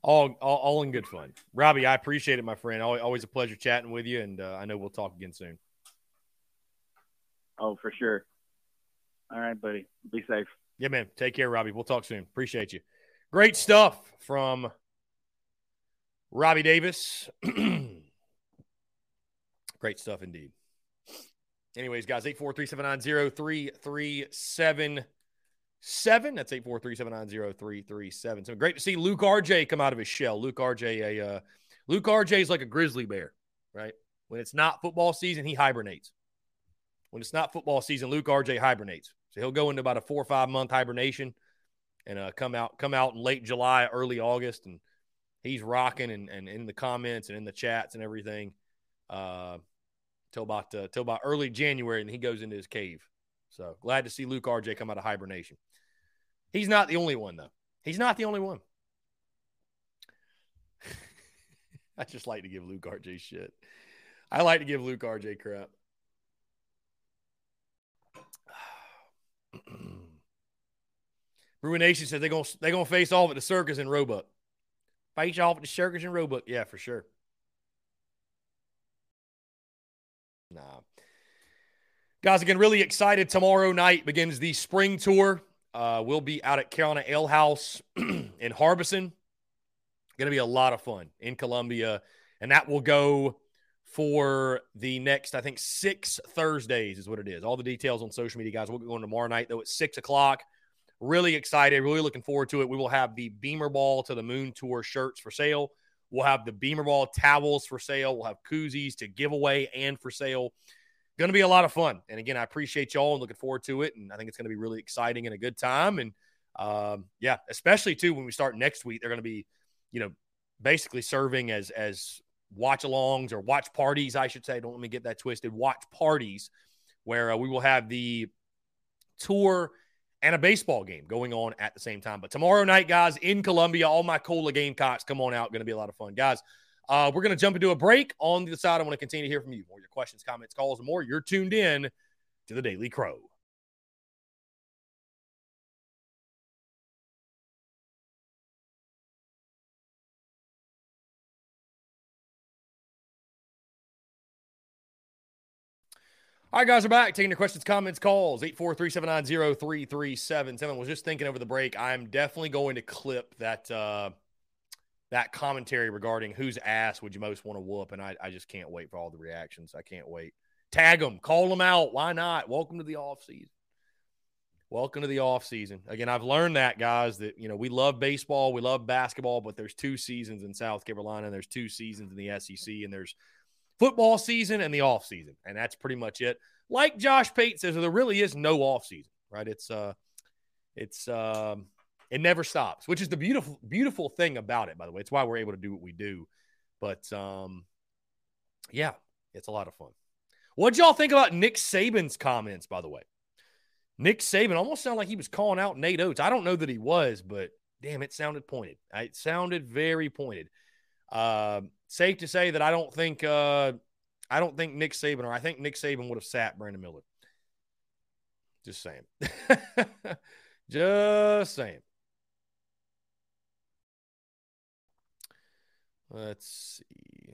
All in good fun. Robbie, I appreciate it, my friend. Always a pleasure chatting with you, and I know we'll talk again soon. Oh, for sure. All right, buddy. Be safe. Yeah, man. Take care, Robbie. We'll talk soon. Appreciate you. Great stuff from Robbie Davis. Great stuff indeed. Anyways, guys, 843-790-3337. That's 843-790-3337. So great to see Luke RJ come out of his shell. Luke RJ is like a grizzly bear, right? When it's not football season, he hibernates. When it's not football season, Luke RJ hibernates. So he'll go into about a 4 or 5 month hibernation and come out in late July, early August, and he's rocking and in the comments and in the chats and everything till about early January, and he goes into his cave. So glad to see Luke RJ come out of hibernation. He's not the only one, though. He's not the only one. I just like to give Luke RJ shit. I like to give Luke RJ crap. Ruination said they're gonna face off at the circus in Roebuck. Face off at the circus in Roebuck. Yeah, for sure. Nah. Guys, again, really excited. Tomorrow night begins the spring tour. We'll be out at Carolina Ale House in Harbison. Going to be a lot of fun in Columbia. And that will go for the next, I think, 6 Thursdays is what it is. All the details on social media, guys. We'll be going tomorrow night, though, at 6 o'clock. Really excited. Really looking forward to it. We will have the Beamer Ball to the Moon Tour shirts for sale. We'll have the Beamer Ball towels for sale. We'll have koozies to give away and for sale. Going to be a lot of fun. And, again, I appreciate y'all and looking forward to it. And I think it's going to be really exciting and a good time. And, yeah, especially, too, when we start next week, they're going to be, you know, basically serving as watch-alongs or watch parties, I should say. Don't let me get that twisted. Watch parties where we will have the tour and a baseball game going on at the same time. But tomorrow night, guys, in Columbia, all my Cola Gamecocks, come on out. Going to be a lot of fun. Guys, we're going to jump into a break. On the other side, I want to continue to hear from you. More your questions, comments, calls, and more. You're tuned in to The Daily Crow. All right, guys, we're back. Taking your questions, comments, calls, 843-790-3377. I was just thinking over the break, I'm definitely going to clip that commentary regarding whose ass would you most want to whoop, and I just can't wait for all the reactions. I can't wait. Tag them. Call them out. Why not? Welcome to the offseason. Welcome to the offseason. Again, I've learned that, guys, that, you know, we love baseball, we love basketball, but there's 2 seasons in South Carolina, and there's 2 seasons in the SEC, and there's football season and the off season, and that's pretty much it. Like Josh Pate says, there really is no off season, right? It never stops, which is the beautiful thing about it. By the way, it's why we're able to do what we do. But yeah, it's a lot of fun. What'd y'all think about Nick Saban's comments? By the way, Nick Saban almost sounded like he was calling out Nate Oates. I don't know that he was, but damn, it sounded pointed. It sounded very pointed. Safe to say that I don't think Nick Saban, or I think Nick Saban would have sat Brandon Miller. Just saying. Just saying. Let's see.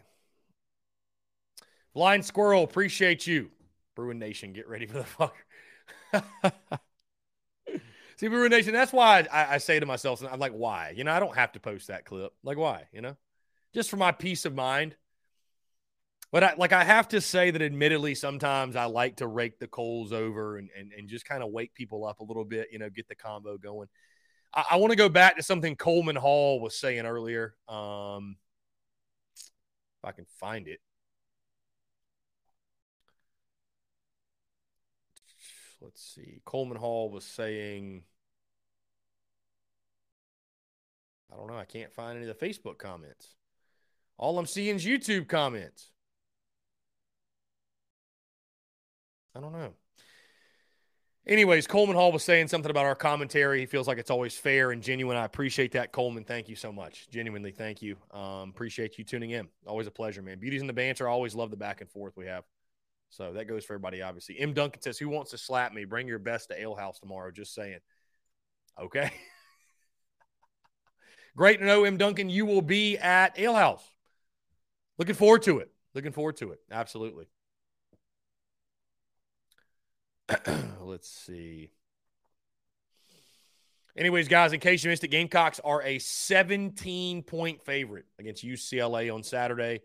Blind Squirrel, appreciate you. Bruin Nation, get ready for the fucker. See, Bruin Nation, that's why I say to myself, I'm like, why? You know, I don't have to post that clip. Like, why? You know? Just for my peace of mind. But I have to say that admittedly, sometimes I like to rake the coals over and just kind of wake people up a little bit, you know, get the combo going. I want to go back to something Coleman Hall was saying earlier. If I can find it. Let's see. Coleman Hall was saying, I don't know. I can't find any of the Facebook comments. All I'm seeing is YouTube comments. I don't know. Anyways, Coleman Hall was saying something about our commentary. He feels like it's always fair and genuine. I appreciate that, Coleman. Thank you so much. Genuinely, thank you. Appreciate you tuning in. Always a pleasure, man. Beauties in the banter. I always love the back and forth we have. So that goes for everybody, obviously. M. Duncan says, who wants to slap me? Bring your best to Ale House tomorrow. Just saying. Okay. Great to know, M. Duncan. You will be at Ale House. Looking forward to it. Looking forward to it. Absolutely. Let's see. Anyways, guys, in case you missed it, Gamecocks are a 17-point favorite against UCLA on Saturday.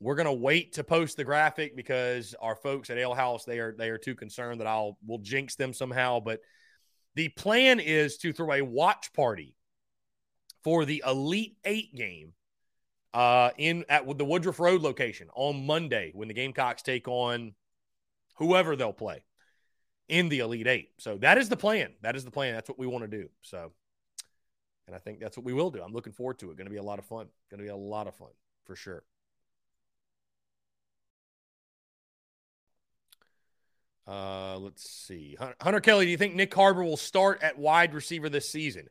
We're going to wait to post the graphic because our folks at Ale House, they are too concerned that we'll jinx them somehow. But the plan is to throw a watch party for the Elite Eight game at the Woodruff Road location on Monday when the Gamecocks take on whoever they'll play in the Elite Eight. So that is the plan. That is the plan. That's what we want to do. So, and I think that's what we will do. I'm looking forward to it. Going to be a lot of fun. Going to be a lot of fun for sure. Let's see. Hunter Kelly, do you think Nick Harbor will start at wide receiver this season?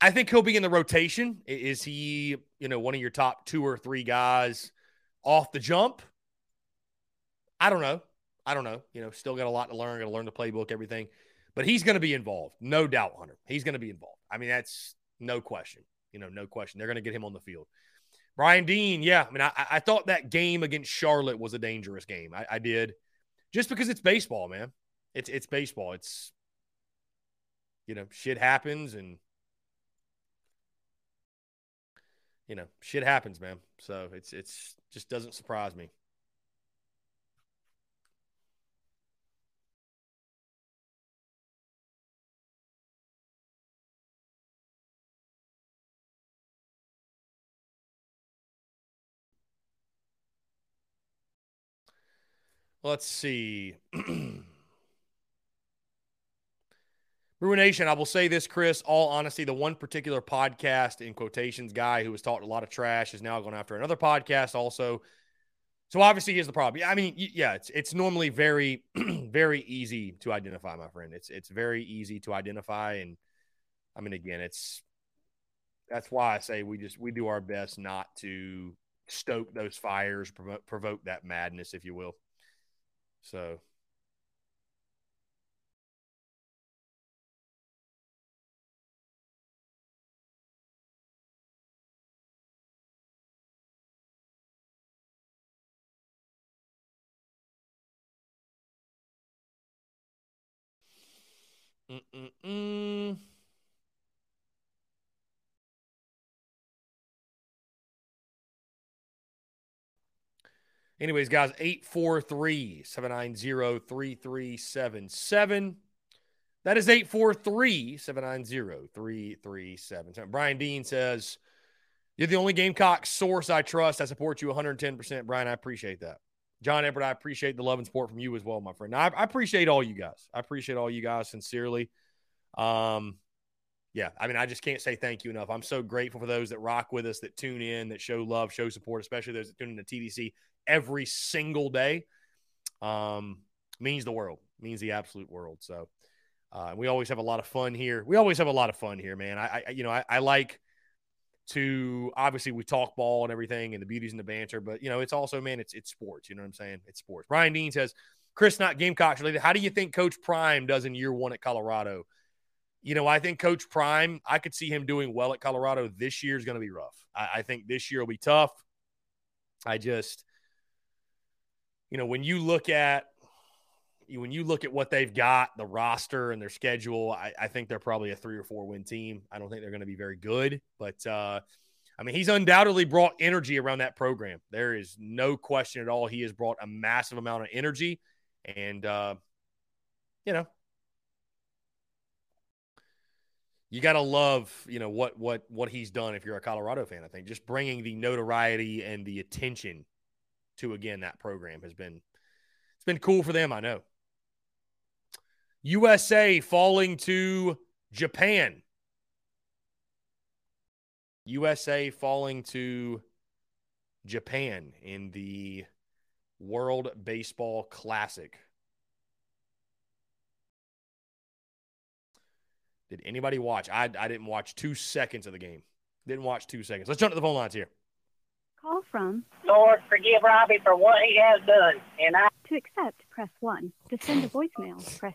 I think he'll be in the rotation. Is he, one of your top two or three guys off the jump? I don't know. Still got a lot to learn. Got to learn the playbook, everything. But he's going to be involved. No doubt, Hunter. He's going to be involved. I mean, that's no question. No question. They're going to get him on the field. Brian Dean, yeah. I mean, I thought that game against Charlotte was a dangerous game. I did. Just because it's baseball, man. It's baseball. It's, shit happens and, shit happens, man. So it's just doesn't surprise me. Let's see. Ruination, I will say this, Chris, all honesty, the one particular podcast, in quotations, guy who has talked a lot of trash is now going after another podcast also. So obviously here's the problem. I mean, yeah, it's normally very, very easy to identify, my friend. It's very easy to identify. And I mean, again, that's why I say we do our best not to stoke those fires, provoke that madness, if you will. So, Anyways, guys, 843-790-3377. That is 843-790-3377. Brian Dean says, you're the only Gamecock source I trust. I support you 110%. Brian, I appreciate that. John Ebert, I appreciate the love and support from you as well, my friend. Now, I appreciate all you guys. I appreciate all you guys sincerely. Yeah, I mean, I just can't say thank you enough. I'm so grateful for those that rock with us, that tune in, that show love, show support, especially those that tune in to TDC every single day. Means the world. Means the absolute world. So we always have a lot of fun here. We always have a lot of fun here, man. I like to, obviously we talk ball and everything and the beauties and the banter, but it's also, man, it's sports. You know what I'm saying? It's sports. Brian Dean says, Chris, not Gamecocks related. How do you think Coach Prime does in year one at Colorado? I think Coach Prime, I could see him doing well at Colorado. This year is going to be rough. I think this year will be tough. I just, when you look at what they've got, the roster and their schedule, I think they're probably a 3 or 4 win team. I don't think they're going to be very good. But, I mean, he's undoubtedly brought energy around that program. There is no question at all. He has brought a massive amount of energy. And, you got to love, what he's done if you're a Colorado fan, I think. Just bringing the notoriety and the attention to, again, that program has been cool for them, I know. USA falling to Japan. USA falling to Japan in the World Baseball Classic. Did anybody watch? I didn't watch 2 seconds of the game. Didn't watch 2 seconds. Let's jump to the phone lines here. Call from... Lord, forgive Robbie for what he has done. And I... To accept, press 1. To send a voicemail, press 2.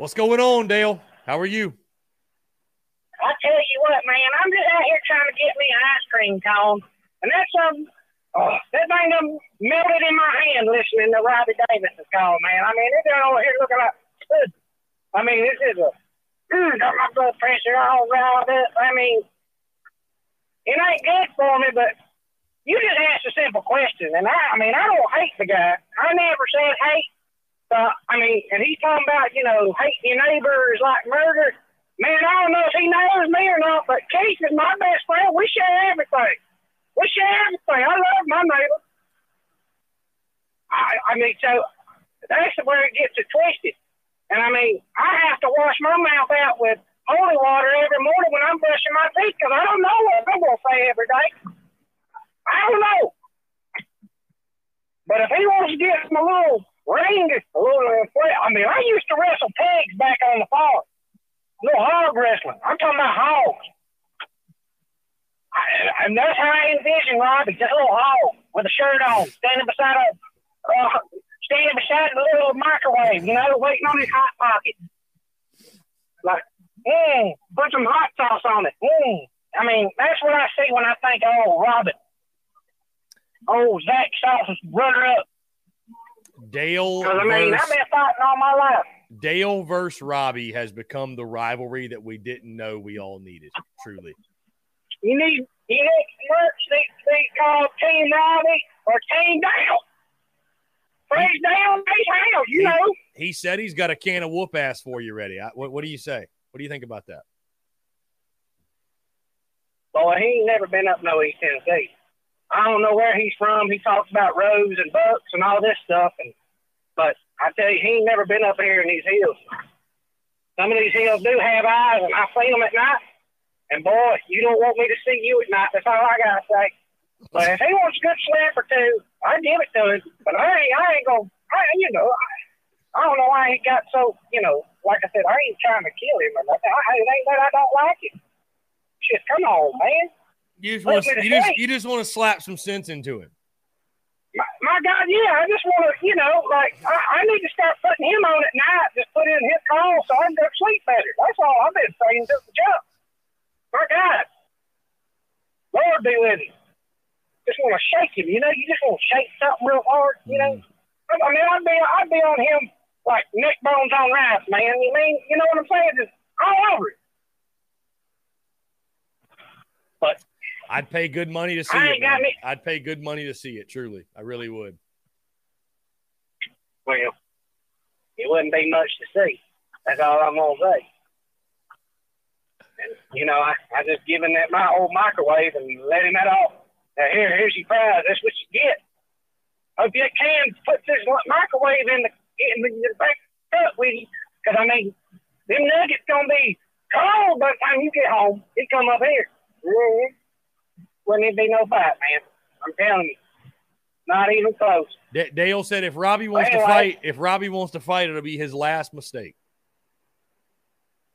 What's going on, Dale? How are you? I tell you what, man, I'm just out here trying to get me an ice cream cone. And that's that thing done melted in my hand listening to Robbie Davis's call, man. I mean, they're down over here looking like, I mean, this is got my blood pressure all riled up. I mean, it ain't good for me, but you just asked a simple question. And I don't hate the guy. I never said hate. And he's talking about, hating your neighbor is like murder. Man, I don't know if he knows me or not, but Keith is my best friend. We share everything. I love my neighbor. So that's where it gets it twisted. And, I have to wash my mouth out with holy water every morning when I'm brushing my teeth because I don't know what I'm going to say every day. I don't know. But if he wants to get some I used to wrestle pigs back on the farm. Little hog wrestling. I'm talking about hogs. And that's how I envision Robbie, just a little hog with a shirt on, standing beside the little microwave, waiting on his hot pocket. Like, put some hot sauce on it. That's what I see when I think, Robin. Oh, Zach Sauce is runner up. Dale. Because, I've been fighting all my life. Dale versus Robbie has become the rivalry that we didn't know we all needed, truly. You need merch they call Team Robbie or Team Dale. Praise Dale, praise Dale, you know. He said he's got a can of whoop ass for you ready. What do you say? What do you think about that? Boy, he ain't never been up no East Tennessee. I don't know where he's from. He talks about rows and bucks and all this stuff, but I tell you, he ain't never been up here in these hills. Some of these hills do have eyes, and I see them at night. And, boy, you don't want me to see you at night. That's all I got to say. But if he wants a good slap or two, I give it to him. But I don't know why he got so, like I said, I ain't trying to kill him or nothing. It ain't that I don't like him. Shit, come on, man. You just want to slap some sense into him. My God, yeah, I just want to, I need to start putting him on at night, just put in his call so I can go sleep better. That's all I've been saying since the jump. My God. Lord be with him. Just want to shake him, you just want to shake something real hard, I'd be on him like neck bones on rice, man. You know what I'm saying? Just all over it. But I'd pay good money to see it. I'd pay good money to see it, truly. I really would. Well, it wouldn't be much to see. That's all I'm going to say. I just give him my old microwave and let him that off. Now, here's your prize. That's what you get. Hope you can put this microwave in the back up with you. Because, them nuggets going to be cold by the time you get home. It come up here. Mm-hmm. Wouldn't it be no fight, man? I'm telling you, not even close. Dale said, "If Robbie wants to fight, it'll be his last mistake.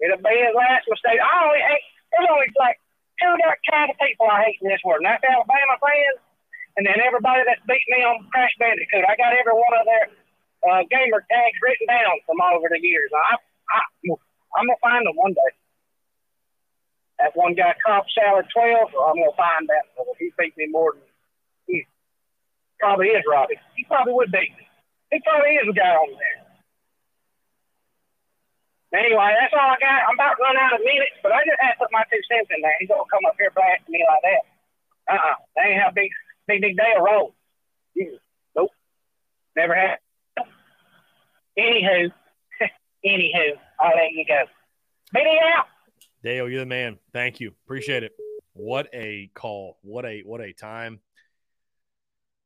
It'll be his last mistake." There's only like two different kind of people I hate in this world. And that's Alabama fans, and then everybody that's beat me on Crash Bandicoot. I got every one of their gamer tags written down from all over the years. I'm gonna find them one day. That one guy, Cop Salad 12, I'm going to find that one. He beat me more than he probably is, Robbie. He probably would beat me. He probably is the guy on there. Anyway, that's all I got. I'm about to run out of minutes, but I just had to put my 2 cents in there. He's going to come up here blasting me like that. That ain't how big Dale rolls. Nope. Never had. Anywho, I'll let you go. Beat out. Dale, you're the man. Thank you. Appreciate it. What a call. What a time.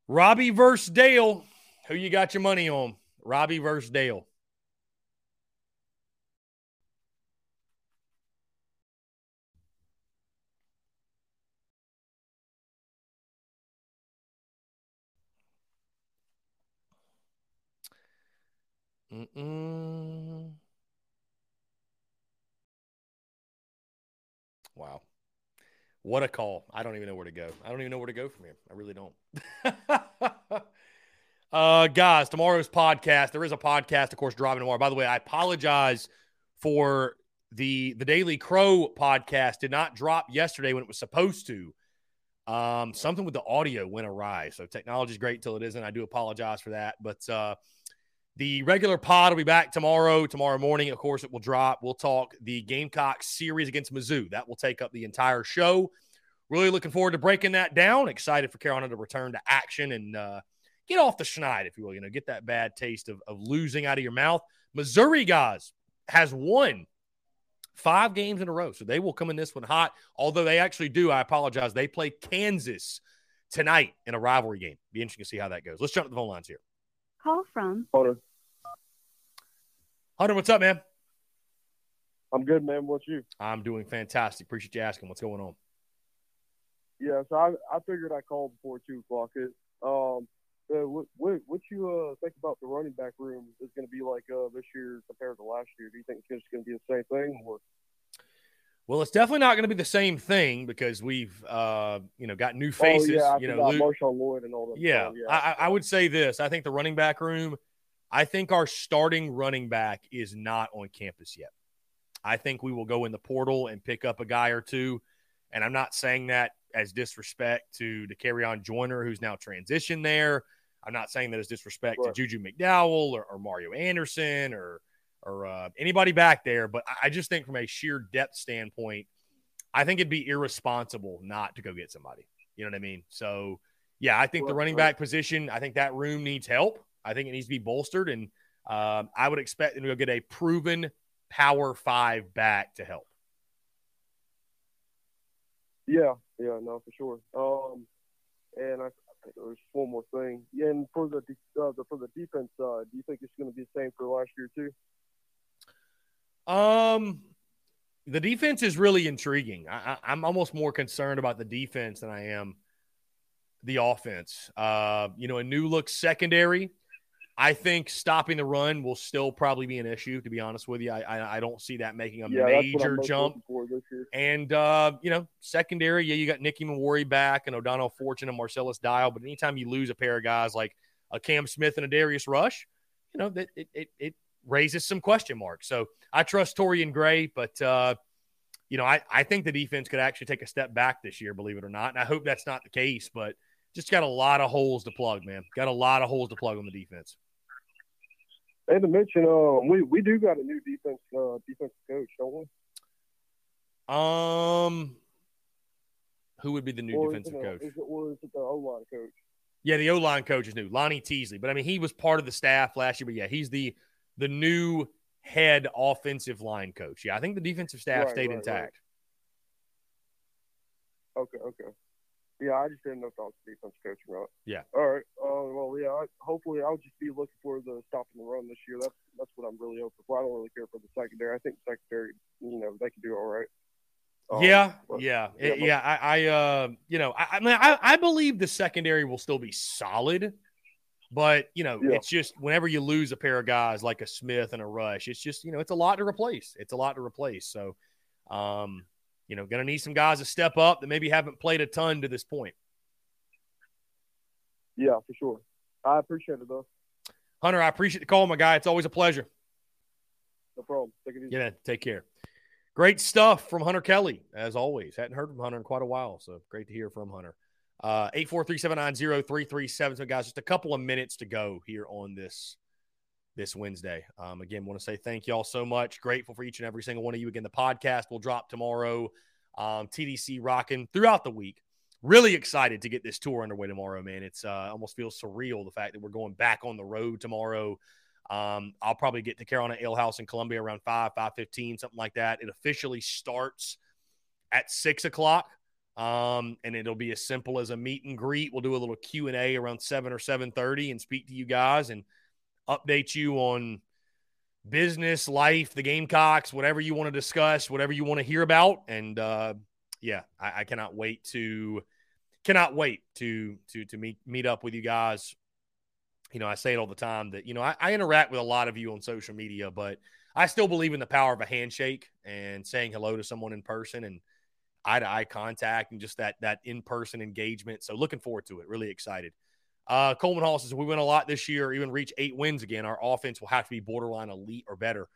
Robbie versus Dale. Who you got your money on? Robbie versus Dale. Wow. What a call. I don't even know where to go. I don't even know where to go from here. I really don't. Guys, tomorrow's podcast. There is a podcast, of course, dropping tomorrow. By the way, I apologize for the Daily Crow podcast. Did not drop yesterday when it was supposed to. Something with the audio went awry. So technology is great until it isn't. I do apologize for that. But the regular pod will be back tomorrow morning. Of course, it will drop. We'll talk the Gamecocks series against Mizzou. That will take up the entire show. Really looking forward to breaking that down. Excited for Carolina to return to action and get off the schneid, if you will. You know, get that bad taste of losing out of your mouth. Missouri, guys, has won 5 games in a row, so they will come in this one hot. Although they actually do, I apologize, they play Kansas tonight in a rivalry game. Be interesting to see how that goes. Let's jump to the phone lines here. Call from Hunter. Hunter, what's up, man? I'm good, man. What's you? I'm doing fantastic. Appreciate you asking. What's going on? Yeah, so I figured I called before 2 o'clock. What you think about the running back room is going to be like this year compared to last year? Do you think it's just going to be the same thing? Or? Well, it's definitely not going to be the same thing because we've got new faces. Oh, yeah, Marshawn Lloyd and all that. Yeah, so, yeah. I would say this. I think the running back room. I think our starting running back is not on campus yet. I think we will go in the portal and pick up a guy or two. And I'm not saying that as disrespect to Dakereon Joyner, who's now transitioned there. I'm not saying that as disrespect to Juju McDowell or Mario Anderson or anybody back there. But I just think from a sheer depth standpoint, I think it'd be irresponsible not to go get somebody. You know what I mean? So, yeah, I think the running back position, I think that room needs help. I think it needs to be bolstered. And I would expect them to go get a proven Power 5 back to help. Yeah, no, for sure. And I think there's one more thing. Yeah, and for the defense side, do you think it's going to be the same for last year too? The defense is really intriguing. I'm almost more concerned about the defense than I am the offense. A new look secondary. I think stopping the run will still probably be an issue, to be honest with you. I don't see that making a major jump. And, secondary, you got Nicky Mawari back and O'Donnell Fortune and Marcellus Dial. But anytime you lose a pair of guys like a Cam Smith and a Darius Rush, it raises some question marks. So I trust Torian Gray, but, I think the defense could actually take a step back this year, believe it or not. And I hope that's not the case, but just got a lot of holes to plug, man. Got a lot of holes to plug on the defense. And to mention, we do got a new defensive coach, don't we? Who would be the new defensive coach? Is it the O-line coach? Yeah, the O-line coach is new, Lonnie Teasley. But, he was part of the staff last year. But, yeah, he's the new head offensive line coach. Yeah, I think the defensive staff stayed intact. Right. Okay. Yeah, I just didn't know if that was defense coaching or not. Yeah. All right. Hopefully I'll just be looking for the stopping the run this year. That's what I'm really hoping for. I don't really care for the secondary. I think secondary, they can do all right. I believe the secondary will still be solid, but It's just whenever you lose a pair of guys like a Smith and a Rush, it's just it's a lot to replace. So, going to need some guys to step up that maybe haven't played a ton to this point. Yeah, for sure. I appreciate it, though. Hunter, I appreciate the call, my guy. It's always a pleasure. No problem. Take it easy. Yeah, take care. Great stuff from Hunter Kelly, as always. Hadn't heard from Hunter in quite a while, so great to hear from Hunter. 843-790-3377. So, guys, just a couple of minutes to go here on this Wednesday. Again, want to say thank you all so much. Grateful for each and every single one of you. Again, the podcast will drop tomorrow. TDC rocking throughout the week. Really excited to get this tour underway tomorrow, man. It's almost feels surreal, the fact that we're going back on the road tomorrow. I'll probably get to Carolina Ale House in Columbia around 5:15, something like that. It officially starts at 6 o'clock, and it'll be as simple as a meet and greet. We'll do a little Q&A around 7 or 7:30 and speak to you guys and update you on business, life, the Gamecocks, whatever you want to discuss, whatever you want to hear about. And I cannot wait to meet up with you guys you know, I say it all the time that, you know, I interact with a lot of you on social media, but I still believe in the power of a handshake and saying hello to someone in person and eye-to-eye contact and just that in-person engagement. So looking forward to it. Really excited. Coleman Hall says, we win a lot this year, even reach 8 wins again. Our offense will have to be borderline elite or better.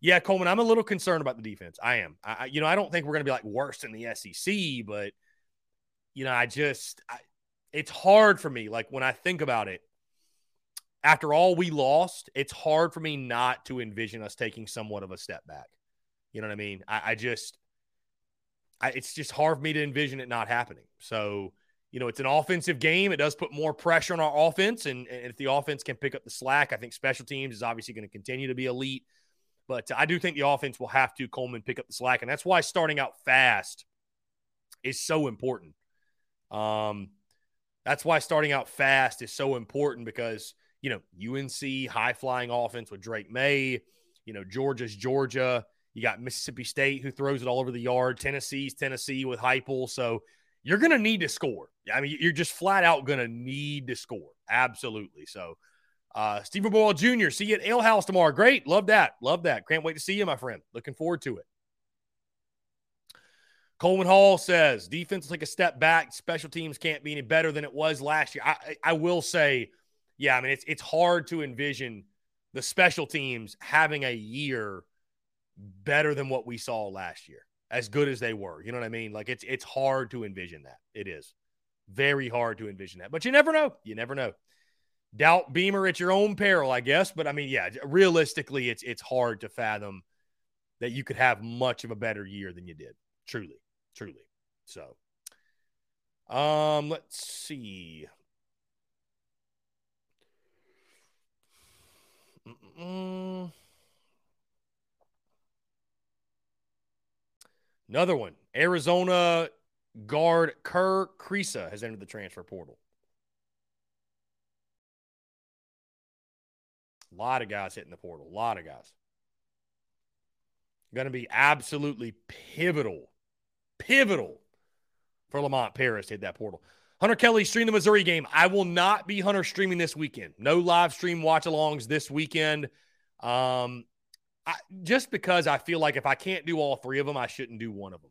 Yeah, Coleman, I'm a little concerned about the defense. I am. I don't think we're going to be like worse than the SEC, but, you know, it's hard for me. Like when I think about it, after all we lost, it's hard for me not to envision us taking somewhat of a step back. You know what I mean? It's just hard for me to envision it not happening. So, you know, it's an offensive game. It does put more pressure on our offense. And if the offense can pick up the slack, I think special teams is obviously going to continue to be elite. But I do think the offense will have to, Coleman, pick up the slack. And that's why starting out fast is so important. That's why starting out fast is so important because, you know, UNC, high-flying offense with Drake May. You know, Georgia's Georgia. You got Mississippi State who throws it all over the yard. Tennessee's Tennessee with Heupel. So you're going to need to score. I mean, you're just flat out going to need to score. Absolutely. So Stephen Boyle Jr., see you at Ale House tomorrow. Great. Love that. Love that. Can't wait to see you, my friend. Looking forward to it. Coleman Hall says, defense will take a step back. Special teams can't be any better than it was last year. I will say, yeah, I mean, it's hard to envision the special teams having a year better than what we saw last year, as good as they were. You know what I mean? Like, it's hard to envision that. It is very hard to envision that. But you never know. You never know. Doubt Beamer at your own peril, I guess. But, I mean, yeah, realistically, it's hard to fathom that you could have much of a better year than you did. Truly, truly. So, let's see. Another one. Arizona guard Kerr Krisa has entered the transfer portal. A lot of guys hitting the portal. A lot of guys. Going to be absolutely pivotal for Lamont Paris to hit that portal. Hunter Kelly streamed the Missouri game. I will not be Hunter streaming this weekend. No live stream watch-alongs this weekend. Just because I feel like if I can't do all three of them, I shouldn't do one of them.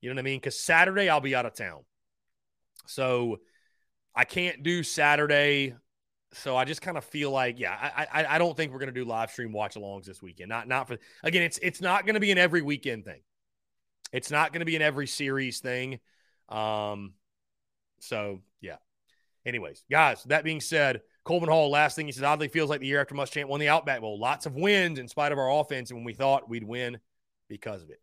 You know what I mean? Because Saturday I'll be out of town. So I can't do Saturday. So I just kind of feel like, yeah, I don't think we're going to do live stream watch-alongs this weekend. Not for, again, it's not going to be an every weekend thing. It's not going to be an every series thing. So, yeah. Anyways, guys, that being said, Coleman Hall, last thing he says, oddly feels like the year after Muschamp won the Outback Bowl. Lots of wins in spite of our offense, and when we thought we'd win because of it.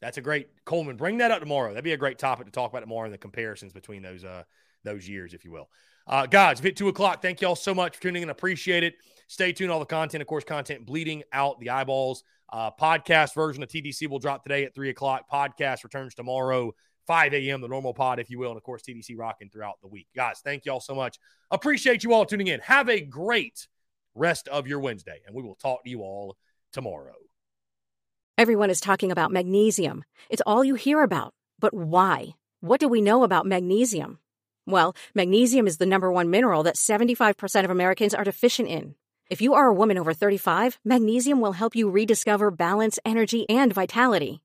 That's a great – Coleman, bring that up tomorrow. That'd be a great topic to talk about tomorrow and the comparisons between those years, if you will. Guys, if it's 2 o'clock, thank you all so much for tuning in. Appreciate it. Stay tuned. All the content, of course, content bleeding out the eyeballs. Podcast version of TDC will drop today at 3 o'clock. Podcast returns tomorrow 5 a.m., the normal pod, if you will, and, of course, TDC rocking throughout the week. Guys, thank you all so much. Appreciate you all tuning in. Have a great rest of your Wednesday, and we will talk to you all tomorrow. Everyone is talking about magnesium. It's all you hear about. But why? What do we know about magnesium? Well, magnesium is the #1 mineral that 75% of Americans are deficient in. If you are a woman over 35, magnesium will help you rediscover balance, energy, and vitality.